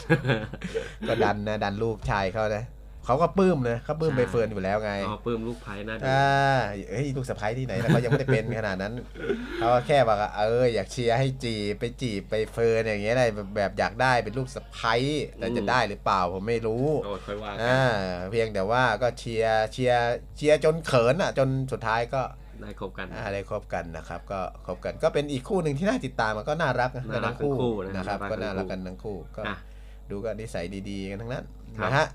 ก็ดันนะดันลูกชายเขานะเขาก็ปลื้มนะเขาปลื้มใบเฟิร์นอยู่แล้วไงปลื้มลูกไผ่น่าดีเฮ้ยลูกสะใภ้ที่ไหนนะเขายังไม่ได้เป็นขนาดนั้นเขาแค่บอกว่าอยากเชียร์ให้จีบใบเฟิร์นอย่างเงี้ยอะไรแบบอยากได้เป็นลูกสะใภ้แต่จะได้หรือเปล่าผมไม่รู้ค่อยว่ากันเพียงแต่ว่าก็เชียร์จนเขินอ่ะจนสุดท้ายก็ ได้คบกันได้คบกันนะครับก็คบกันก็เป็นอีกคู่หนึ่งที่น่าติดตามมันก็น่ารักน่ารักคู่นะครับก็น่ารักกันทั้งคู่ก็ดูกันนิสัยดีๆกันทั้งนั้นนะฮะ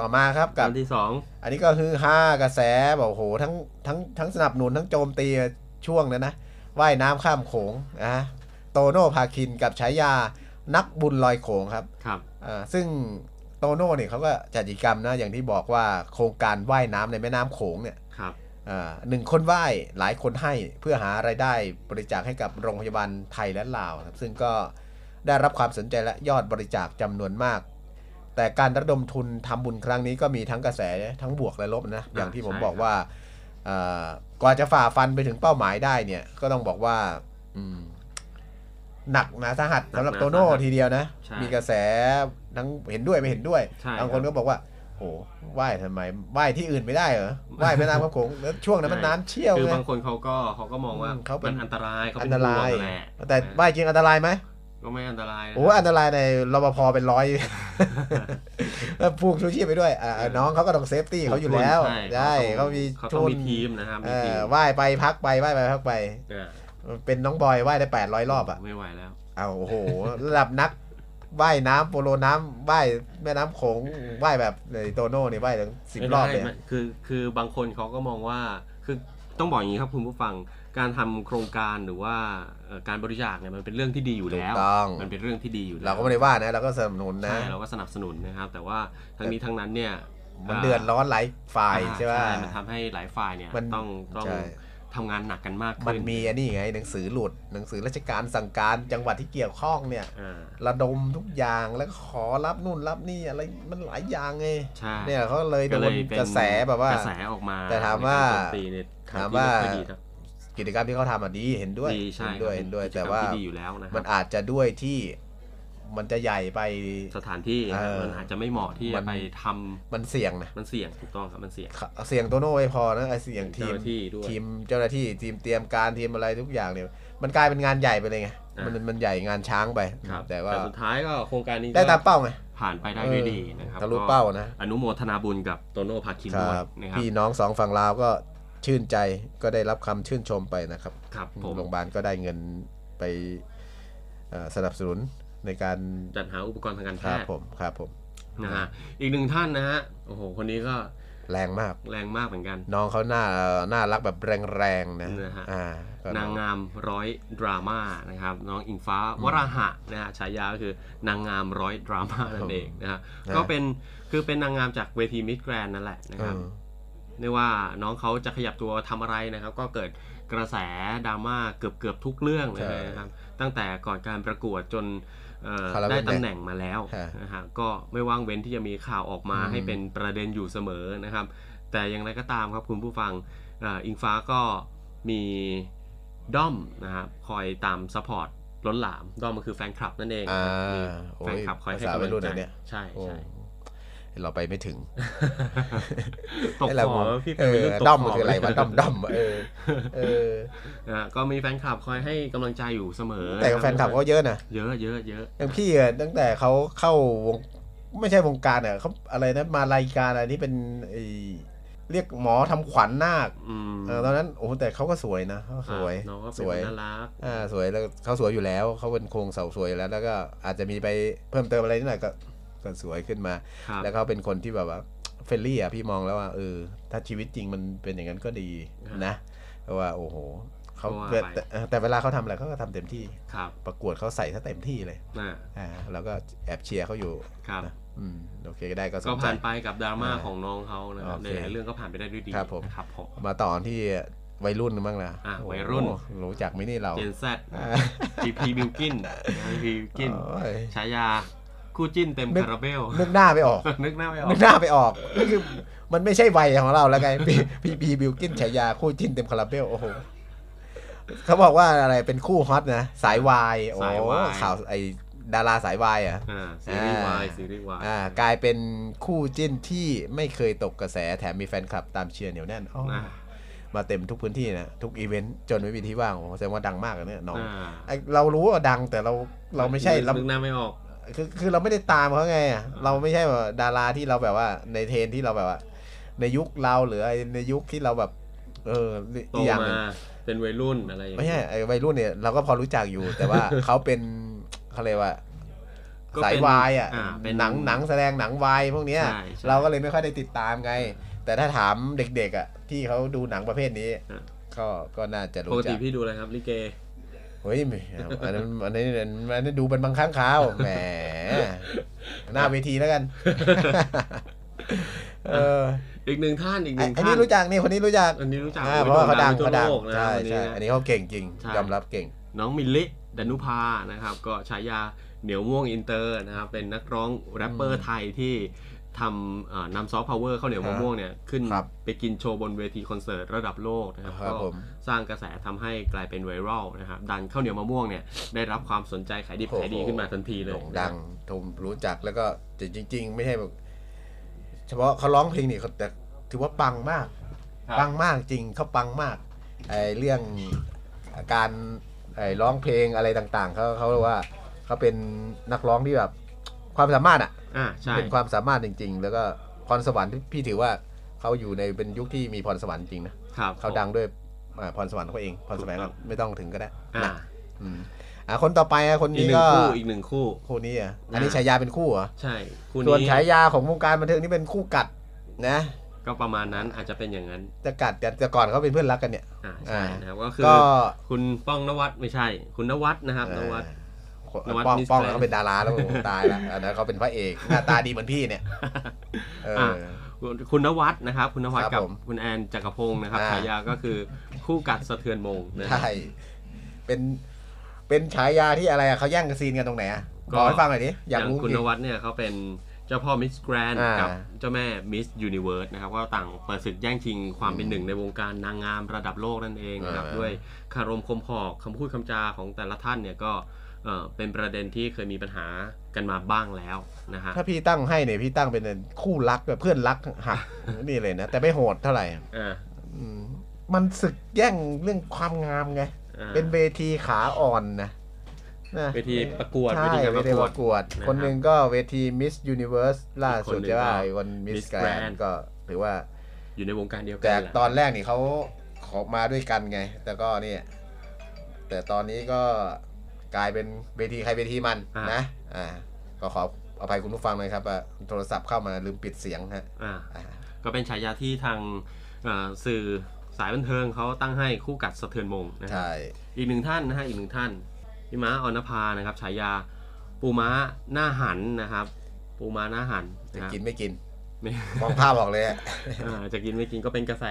ต่อมาครับกับที่สองอันนี้ก็คือห้ากระแสบอกโหทั้งสนับสนุนทั้งโจมตีช่วงนั้นนะว่ายน้ำข้ามโขงนะโตโน่ภาคินกับฉายานักบุญลอยโขงครับซึ่งโตโน่เนี่ยเขาก็จัดกิจกรรมนะอย่างที่บอกว่าโครงการว่ายน้ำในแม่น้ำโขงเนี่ยหนึ่งคนว่ายหลายคนให้เพื่อหารายได้บริจาคให้กับโรงพยาบาลไทยและลาวครับซึ่งก็ได้รับความสนใจและยอดบริจาคจำนวนมากแต่การระดมทุนทำบุญครั้งนี้ก็มีทั้งกระแสทั้งบวกและลบนะอย่างที่ผมบอกว่ากว่าจะฝ่าฟันไปถึงเป้าหมายได้เนี่ยก็ต้องบอกว่าหนักนะสาหัสสำหรับโตโน่ทีเดียวนะมีกระแสทั้งเห็นด้วยไม่เห็นด้วยบางคนก็บอกว่าโอ้ว่ายทำไมว่ายที่อื่นไม่ได้เหรอว่ายแม่น้ำโขงแล้วช่วงนั้นมันน้ำเชี่ยวคือบางคนเขาก็มองว่ามันอันตรายอันตรายแต่ว่ายจริงอันตรายไหมก็ไม่อันตรายโอ้อันตรายในรปภเป็นร้อยผูกชูชีพไปด้วยน้องเขาก็ต้องเซฟตี้เขาอยู่แล้วใช่เขามีทีมนะครับว่ายไปพักไปว่ายไปพักไปเป็นน้องบอยว่ายได้800รอบอ่ะไม่ไหวแล้วเอาโอ้โหระดับนักว่ายน้ำโปโลน้ำว่ายแม่น้ำโขงว่ายแบบโตโน่เนี่ยว่ายถึง10รอบเลยคือบางคนเขาก็มองว่าคือต้องบอกอย่างนี้ครับคุณผู้ฟังการทำโครงการหรือว่าการบริจาคเนี่ยมันเป็นเรื่องที่ดีอยู่แล้วมันเป็นเรื่องที่ดีอยู่แล้วเราก็ไม่ได้ว่านะเราก็สนับสนุนนะเราก็สนับสนุนนะครับแต่ว่าทั้งนี้ทั้งนั้นเนี่ยมันเดือดร้อนหลายฝ่ายใช่ไหมมันทำให้หลายฝ่ายเนี่ยต้องทำงานหนักกันมากขึ้นมันมีอันนี้ไงหนังสือหลุดหนังสือราชการสั่งการจังหวัดที่เกี่ยวข้องเนี่ยระดมทุกอย่างแล้วขอรับนู่นรับนี่อะไรมันหลายอย่างไงเนี่ยเขาเลยโดนกระแสแบบว่ากระแสออกมาแต่ถามว่ากิจกรรมที่เขาทำดีเห็นด้วยเห็นด้วยแต่ว่ามันอาจจะด้วยที่มันจะใหญ่ไปสถานที่มันอาจจะไม่เหมาะที่จะไปทำมันเสี่ยงนะมันเสี่ยงถูกต้องครับมันเสี่ยงตัวโน้ตไว้พอนะเสี่ยงทีมเจ้าหน้าที่ทีมเตรียมการทีมอะไรทุกอย่างเนี่ยมันกลายเป็นงานใหญ่ไปเลยไงมันใหญ่งานช้างไปแต่ว่าสุดท้ายก็โครงการนี้ได้ตามเป้าไงผ่านไปได้ด้วยดีนะครับทะลุเป้านะอนุโมทนาบุญกับโตโน่ภาคินด้วยนะครับพี่น้องสองฝั่งลาวก็ชื่นใจก็ได้รับคำชื่นชมไปนะครับโรงพยาบาลก็ได้เงินไปสนับสนุนในการจัดหาอุปกรณ์ทางการแพทย์ครับผมนะฮะอีกหนึ่งท่านนะฮะโอ้โหคนนี้ก็แรงมากเหมือนกันน้องเขาน่ารักแบบแรงๆนะนางงามร้อยดราม่านะครับน้องอิงฟ้าวราหะนะฮะฉายาก็คือนางงามร้อยดราม่านั่นเองนะฮะก็เป็นนางงามจากเวทีมิสแกรนด์นั่นแหละนะครับไม่ว่าน้องเขาจะขยับตัวทำอะไรนะครับก็เกิดกระแสดราม่าเกือบทุกเรื่องเลยนะครับตั้งแต่ก่อนการประกวดจนได้ตำแหน่งมาแล้วนะฮะก็ไม่ว่างเว้นที่จะมีข่าวออกมาให้เป็นประเด็นอยู่เสมอนะครับแต่อย่างไรก็ตามครับคุณผู้ฟังอิงฟ้าก็มีด้อมนะครับคอยตามซัพพอร์ตล้นหลามด้อมมันคือแฟนคลับนั่นเองแฟนคลับคอยให้กำลังใจใช่ใช่เราไปไม่ถึงตกหัวพี่เป็นด้อมคืออะไรวะด้อมก็มีแฟนคลับคอยให้กำลังใจอยู่เสมอแต่แฟนคลับก็เยอะนะเยอะอย่างพี่ตั้งแต่เขาเข้าวงไม่ใช่วงการเขาอะไรนะมารายการอะไรนี่เป็นเรียกหมอทำขวัญนาคตอนนั้นโอ้แต่เขาก็สวยนะสวยน่ารักสวยแล้วเขาสวยอยู่แล้วเขาเป็นโครงเสาสวยแล้วก็อาจจะมีไปเพิ่มเติมอะไรนิดหน่อยก็สวยขึ้นมาแล้วเขาเป็นคนที่แบบว่าเฟรนลี่อ่ะพี่มองแล้วว่าถ้าชีวิตจริงมันเป็นอย่างนั้นก็ดีนะเพราะว่าโอ้โหเขาแต่เวลาเขาทำอะไรเขาก็ทำเต็มที่ประกวดเขาใส่ถ้าเต็มที่เลยแล้วก็แอบเชียร์เขาอยู่นะโอเคก็ได้ก็สนใจก็ผ่านไปกับดราม่าของน้องเขานะครับในหลายเรื่องก็ผ่านไปได้ด้วยดีครับผมมาต่อที่วัยรุ่นบ้างนะวัยรุ่นรู้จักไหมนี่เราเจนแซดพีพีบิลกินฉายาคู่จิ้นเต็มคาราเบลนึกหน้าไม่ออกก็คือมันไม่ใช่วัยของเราแล้วไงพี่บิลกินฉายาคู่จิ้นเต็มคาราเบลโอ้โหเขาบอกว่าอะไรเป็นคู่ฮอตนะสายวายโอ้ข่าวไอ้ดาราสายวายอ่ะซีรีส์วายกลายเป็นคู่จิ้นที่ไม่เคยตกกระแสแถมมีแฟนคลับตามเชียร์เหนียวแน่นมาเต็มทุกพื้นที่นะทุกอีเวนต์จนไม่มีที่ว่างแสดงว่าดังมากเลยเนี่ยน้องเรารู้ว่าดังแต่เราไม่ใช่นึกหน้าไม่ออกคือเราไม่ได้ตามเขาไงเราไม่ใช่แบบดาราที่เราแบบว่าในเทรนที่เราแบบว่าในยุคเราหรือในยุคที่เราแบบ โตมาเป็นวัยรุ่นอะไรอย่างเงี้ยไม่ใช่ไอ้วัยรุ่นเนี่ยเราก็พอรู้จักอยู่แต่ว่าเขาเป็นเขาเรียกว่าสายวายอ่ะเป็นหนังแสดงหนังวายพวกเนี้ยเราก็เลยไม่ค่อยได้ติดตามไงแต่ถ้าถามเด็กๆอ่ะที่เขาดูหนังประเภทนี้ก็น่าจะรู้จักปกติพี่ดูอะไรครับลิเกเฮ้ยอันนี้ดูเป็นบางครั้งคราวแหมหน้าเวทีแล้วกันอีกหนึ่งท่านอันนี้รู้จักนี่คนนี้รู้จักอันนี้รู้จักเพราะว่าเขาดังใช่ใช่อันนี้เขาเก่งจริงยอมรับเก่งน้องมิลลิดนุภานะครับก็ฉายาเหนียวม่วงอินเตอร์นะครับเป็นนักร้องแรปเปอร์ไทยที่ทำนำซอฟต์พาวเวอร์ข้าวเหนียวมะม่วงเนี่ยขึ้นไปกินโชว์บนเวทีคอนเสิร์ตระดับโลกนะครับก็สร้างกระแสทำให้กลายเป็นไวรัลนะครับดันข้าวเหนียวมะม่วงเนี่ยได้รับความสนใจขายดิบขายดีขึ้นมาทันทีเลยดังผมรู้จักแล้วก็จริงๆไม่ใช่แบบเฉพาะเขาร้องเพลงนี่แต่ถือว่าปังมากจริงเขาปังมากไอเรื่องการร้องเพลงอะไรต่างๆเขาเรียกว่าเขาเป็นนักร้องที่แบบความสามารถอ่ะเป็นความสามารถจริงๆแล้วก็พรสวรรค์พี่ถือว่าเขาอยู่ในเป็นยุคที่มีพรสวรรค์จริงนะเขาดังด้วยพรสวรรค์เขาเองพรสวรรค์ไม่ต้องถึงก็ได้คนต่อไปคนนี้ก็อีกหนึ่งคู่คนนี้อ่ะอันนี้ฉายาเป็นคู่เหรอใช่คู่นี้ส่วนฉายาของวงการบันเทิงนี่เป็นคู่กัดนะก็ประมาณนั้นอาจจะเป็นอย่างนั้นจะกัดแต่ก่อนเขาเป็นเพื่อนรักกันเนี่ยใช่นะครับก็คือคุณป้องนวัฒน์ไม่ใช่คุณนวัฒน์นะครับป้องเขาเป็นดาราแล้วตายแล้วอันนั้นเขาเป็นพระเอกหน้าตาดีเหมือนพี่เนี่ยคุณนวัฒน์นะครับคุณนวัฒน์กับคุณแอนจักรพงศ์นะครับฉายาก็คือคู่กัดสะเทือนมงใช่เป็นฉายาที่อะไรเขาแย่งกันซีนกันตรงไหนอ่ะขอให้ฟังหน่อยดิอย่างคุณนวัฒน์เนี่ยเขาเป็นเจ้าพ่อมิสแกรนด์กับเจ้าแม่มิสยูนิเวิร์สนะครับก็ต่างเปิดศึกแย่งชิงความเป็นหนึ่งในวงการนางงามระดับโลกนั่นเองนะครับด้วยคารมคมหอกคำพูดคำจาของแต่ละท่านเนี่ยก็เป็นประเด็นที่เคยมีปัญหากันมาบ้างแล้วนะฮะถ้าพี่ตั้งให้เนี่ยพี่ตั้งเป็นคู่รักแบบเพื่อนรักหักนี่เลยนะแต่ไม่โหดเท่าไหร่มันศึกแย่งเรื่องความงามไงเป็นเวทีขาอ่อนนะเวทีประกวดใช่เวทีประกวดคนหนึ่งก็เวที Miss Universe ล่าสุดจะว่าคน Miss Grand ก็ถือว่าอยู่ในวงการเดียวกันแต่ตอนแรกนี่เขาขอมาด้วยกันไงแต่ก็นี่แต่ตอนนี้ก็กลายเป็นเวทีใครเวทีมันนะก็ขออภัยคุณผู้ฟังเลยครับโทรศัพท์เข้ามาลืมปิดเสียงฮะก็เป็นฉายาที่ทางสื่อสายบันเทิงเขาตั้งให้คู่กัดสะเทือนมงนะใช่อีกหนึ่งท่านนะฮะอีกหนึ่งท่านพี่ม้าอรณภานะครับฉายาปูม้าหน้าหันนะครับปูม้าหน้าหันจะกินไม่กินมองภาพบอกเลยจะกินไม่กินก็เป็นกระแส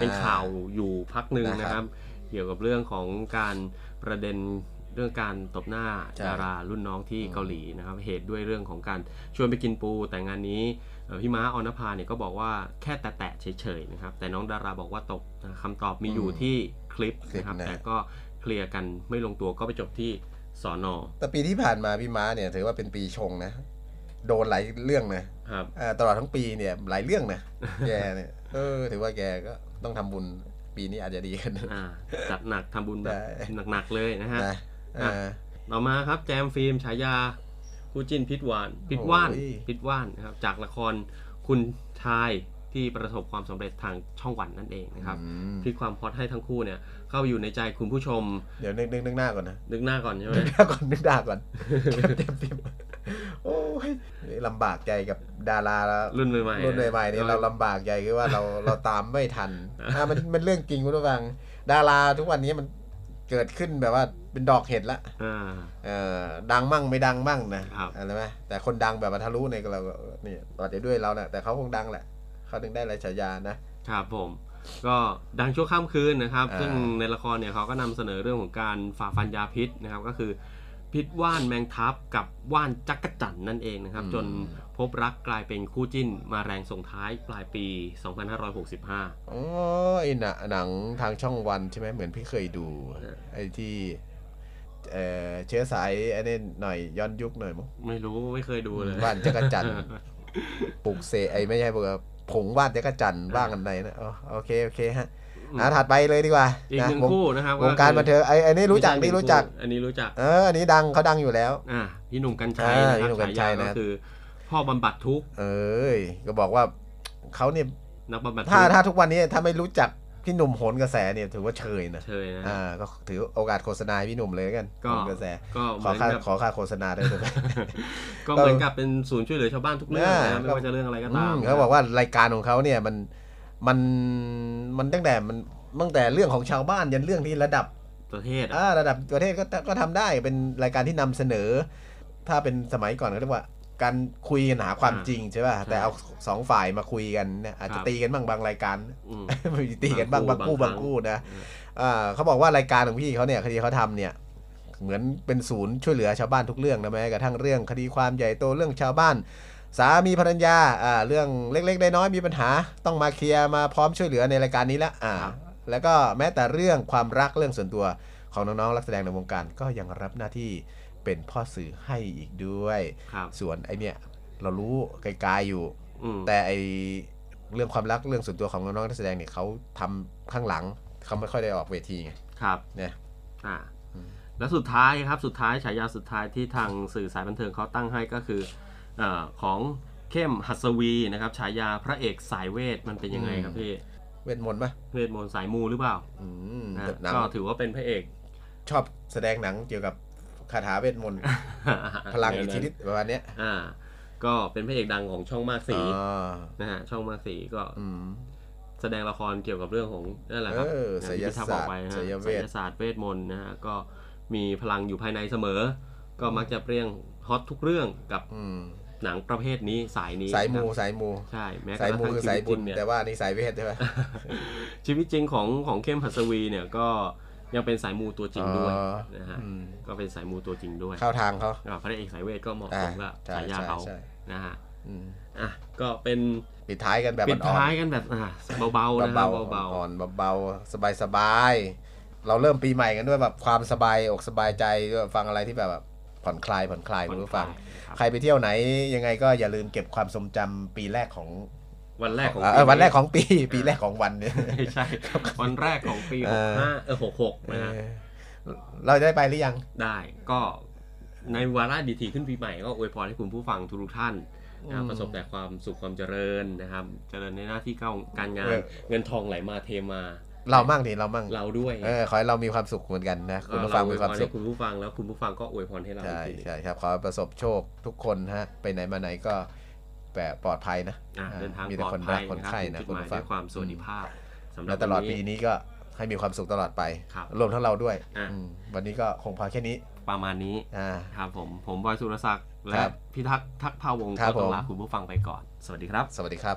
เป็นข่าวอยู่พักหนึ่งนะครับเกี่ยวกับเรื่องของการประเด็นเรื่องการตบหน้าดารารุ่นน้องที่เกาหลีนะครับเหตุด้วยเรื่องของการชวนไปกินปูแต่งานนี้พี่ม้าอรณภาเนี่ยก็บอกว่าแค่แตะเฉยๆนะครับแต่น้องดาราบอกว่าตบคำตอบมีอยู่ที่คลิปนะครับแต่ก็เคลียร์กันไม่ลงตัวก็ไปจบที่สน.แต่ปีที่ผ่านมาพี่ม้าเนี่ยถือว่าเป็นปีชงนะโดนหลายเรื่องนะตลอดทั้งปีเนี่ยหลายเรื่องนะแกเนี่ยถือว่าแกก็ต้องทำบุญปีนี้อาจจะดีขึ้นจัดหนักทำบุญแบบหนักๆเลยนะฮะต่อมาครับแจมฟิล์มฉายาคู่จิ้นพิษว่านนะครับจากละครคุณชายที่ประสบความสำเร็จทางช่องวันนั่นเองนะครับพลิกความฮอตให้ทั้งคู่เนี่ยเข้าอยู่ในใจคุณผู้ชมเดี๋ยวนึกหน้าก่อนนะนึกหน้าก่อนใช่ไหมนึกหน้าก่อนเต็มฟิล์มโอ้ยลำบากใจกับดาราแล้วรุ่นใหม่นี่เราลำบากใจคือว่าเราตามไม่ทันมันเรื่องจริงคุณผู้ฟังดาราทุกวันนี้มันเกิดขึ้นแบบว่าเป็นดอกเห็ดละดังมั่งไม่ดังมั่งนะอะไรไหมแต่คนดังแบบทะลุในเราเนี่ยต่อใจด้วยเราเนี่ยแต่เขาคงดังแหละเขาถึงได้รายฉายานะครับผมก็ดังชั่วข้ามคืนนะครับซึ่งในละครเนี่ยเขาก็นำเสนอเรื่องของการฝ่าฟันยาพิษนะครับก็คือพิษว่านแมงทับกับว่านจักจั่นนั่นเองนะครับจนพบรักกลายเป็นคู่จิ้นมาแรงส่งท้ายปลายปี2565อ๋อไอ้หนังทางช่องวันใช่ไหมเหมือนพี่เคยดูไอ้ที่เชื้อสายไอ้นี่หน่อยย้อนยุคหน่อยมั้งไม่รู้ไม่เคยดูเลยว่านจักจั่นปลูกเสไอ้ไม่ใช่พวกผงว่านจักจั่นบ้างกันไหนนะโอเคฮะถัดไปเลยดีกว่าอีกหนึ่งคู่นะครับวงการบันเทิงไอ้นี่รู้จักอันนี้ดังเขาดังอยู่แล้วพี่หนุ่มกัญชัยนะครับก็คือพ่อบำบัดทุกข์ก็บอกว่าเขาเนี่ยนักบำบัดถ้าทุกวันนี้ถ้าไม่รู้จัก พี่หนุ่มโหนกระแสเนี่ยถือว่าเชยนะก็ถือโอกาสโฆษณาพี่หนุ่มเลยกันโหนกระแสขอค่าโฆษณาได้ด้วยก็เหมือนกับเป็นศูนย์ช่วยเหลือชาวบ้านทุกเรื่องนะไม่ว่าจะเรื่องอะไรก็ตามเขาบอกว่ารายการของเขาเนี่ยมันตั้งแต่เรื่องของชาวบ้านยันเรื่องที่ระดับประเทศระดับประเทศก็ทำได้เป็นรายการที่นำเสนอถ้าเป็นสมัยก่อนเขาเรียกว่าการคุยกันหาความจริงใช่ป่ะแต่เอาสองฝ่ายมาคุยกันอาจจะตีกันบ้างบางรายการตีกันบ้างบางคู่นะเขาบอกว่ารายการของพี่เขาเนี่ยคดีเขาทำเนี่ยเหมือนเป็นศูนย์ช่วยเหลือชาวบ้านทุกเรื่องนะแม้กระทั่งเรื่องคดีความใหญ่โตเรื่องชาวบ้านสามีภรรยาเรื่องเล็กๆน้อยๆมีปัญหาต้องมาเคลียร์มาพร้อมช่วยเหลือในรายการนี้แล้วแล้วก็แม้แต่เรื่องความรักเรื่องส่วนตัวของน้องๆนักแสดงในวงการก็ยังรับหน้าที่เป็นพ่อสื่อให้อีกด้วยส่วนไอเนี่ยเรารู้ไกลๆอยู่แต่ไอเรื่องความรักเรื่องส่วนตัวของน้องๆนักแสดงเนี่ยเขาทำข้างหลังเขาไม่ค่อยได้ออกเวทีไงเนี่ยและสุดท้ายฉายาสุดท้ายที่ทางสื่อสายบันเทิงเขาตั้งให้ก็คือของเข้มหัสวีนะครับฉายาพระเอกสายเวทมันเป็นยังไงครับพี่เวทมนต์ปะเวทมนต์สายมูหรือเปล่าก็ถือว่าเป็นพระเอกชอบแสดงหนังเกี่ยวกับคาถาเวทมนต์พลังอิทธิฤทธิ์ประมาณนี้ก็เป็นพระเอกดังของช่องมากสีนะฮะช่องมากสีก็แสดงละครเกี่ยวกับเรื่องของนั่นแหละครับศิลปศาสตร์เวทมนต์นะฮะก็มีพลังอยู่ภายในเสมอก็มักจะเปรี้ยงฮอตทุกเรื่องกับหนังประเภทนี้สายมูใช่แม้กระทั่งสายบุญเนี่ยแต่ว่านี่สายเวทใช่ไหมชีวิตจริงของเข้มหัสวีเนี่ยก็ยังเป็นสายมูตัวจริงด้วยนะฮะก็เป็นสายมูตัวจริงด้วยเข้าทางเขาพระเอกสายเวทก็เหมาะสมกับฉายาเขานะฮะก็เป็นปิดท้ายกันแบบเบาๆนะเบาสบายเราเริ่มปีใหม่กันด้วยแบบความสบายอกสบายใจฟังอะไรที่แบบผ่อนคลายคุณผู้ฟังใครไปเที่ยวไหนยังไงก็อย่าลืมเก็บความทรงจำปีแรกของวันแรกของปีแรกของวันเนี่ยใช่วันแรกของปี65 66นะฮะเราได้ไปหรือยังได้ก็ในวาระดีทีขึ้นปีใหม่ก็อวยพรให้คุณผู้ฟังทุกท่านประสบแต่ความสุขความเจริญนะครับเจริญในหน้าที่การงานเงินทองไหลมาเทมาเรามั่งเราด้วยขอให้เรามีความสุขเหมือนกันนะคุณผู้ฟังมีความสุขคุณผู้ฟังแล้วคุณผู้ฟังก็อวยพรให้เราใช่ครับขอประสบโชคทุกคนฮะไปไหนมาไหนก็แบบปลอดภัยนะเดินทางปลอดภัยคนไข้นะคุณผู้ฟังด้วยความสวัสดิภาพสำหรับตลอดปีนี้ก็ให้มีความสุขตลอดไปรวมทั้งเราด้วยวันนี้ก็คงพอแค่นี้ประมาณนี้ครับผมบอยสุรศักดิ์และพิทักษ์ทักภาวงศ์ก็ต้องลาคุณผู้ฟังไปก่อนสวัสดีครับสวัสดีครับ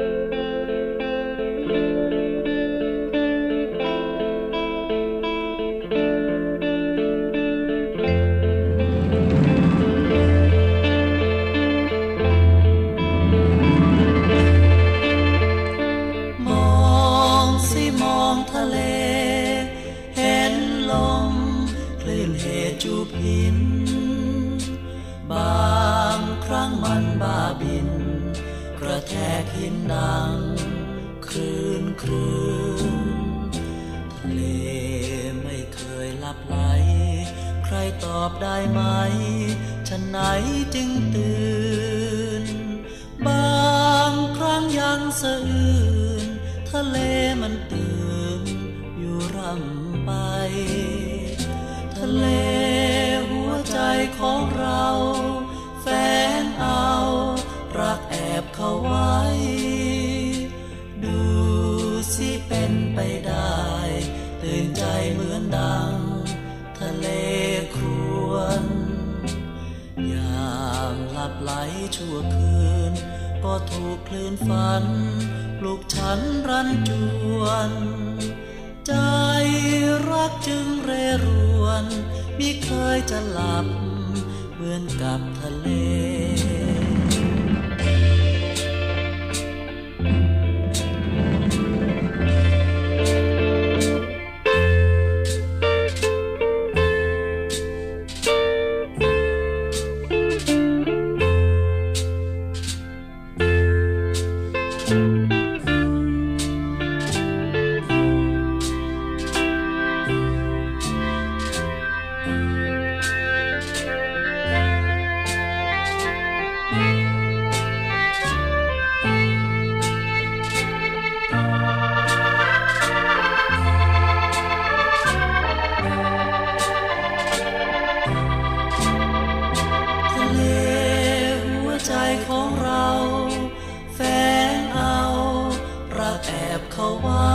บเขาไว้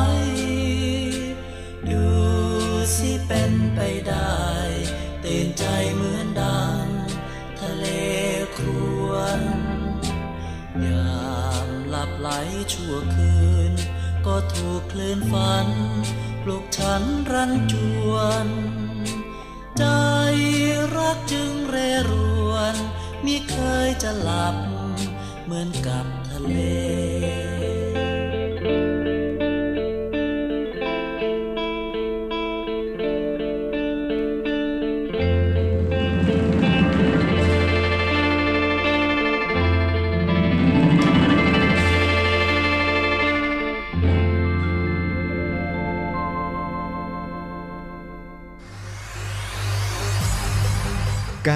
ดูสิเป็นไปได้ตื่นใจเหมือนดังทะเลครวนยามหลับไหลชั่วคืนก็ถูกคลื่นฝันปลุกฉันรันจวนใจรักจึงเร่ร่อนมิเคยจะหลับเหมือนกับทะเลก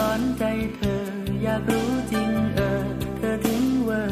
สอนใจเธออยากรู้จริงเธอทิ้งเวอร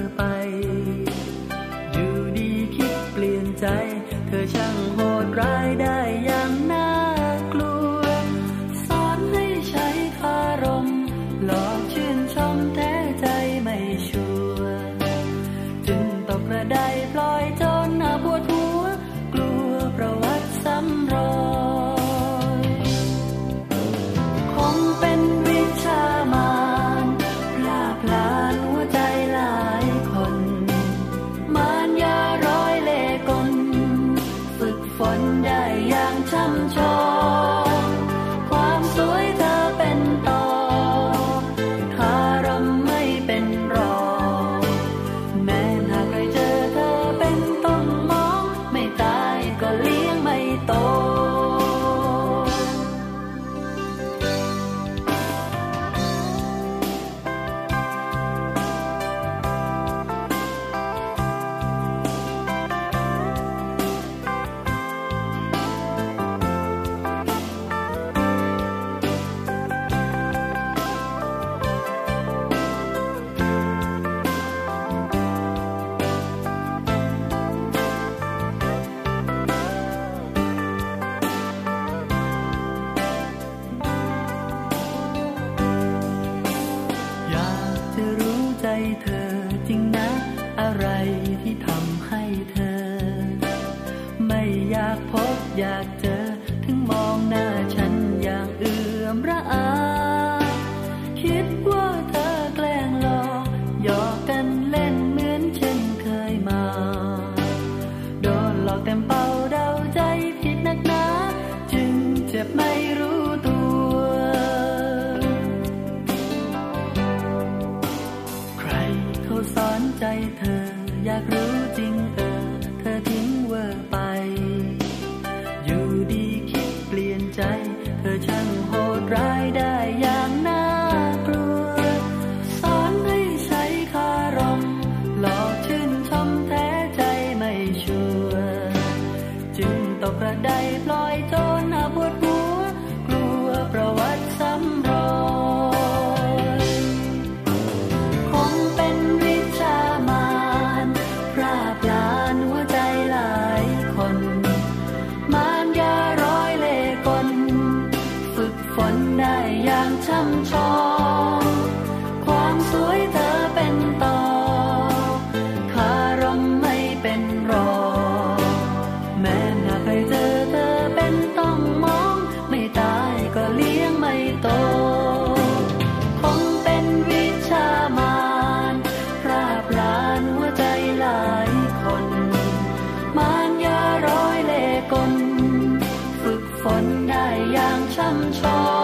์ไป ระไดปล่อยจนอาปวดหัวกลัวประวัติซ้ำรอยคงเป็นวิชามารพรากลานหัวใจหลายคนมารยาร้อยเล่ห์กลฝึกฝนได้อย่างช่ำชองความสวยเธอเป็นต่อคารมไม่เป็นรอแม้หากใครเจอเธอเป็นต้องมองไม่ตายก็เลี้ยงไม่โตคงเป็นวิชามารพรากลานหัวใจหลายคนมารยาร้อยเล่ห์กลฝึกฝนได้อย่างช่ำชอง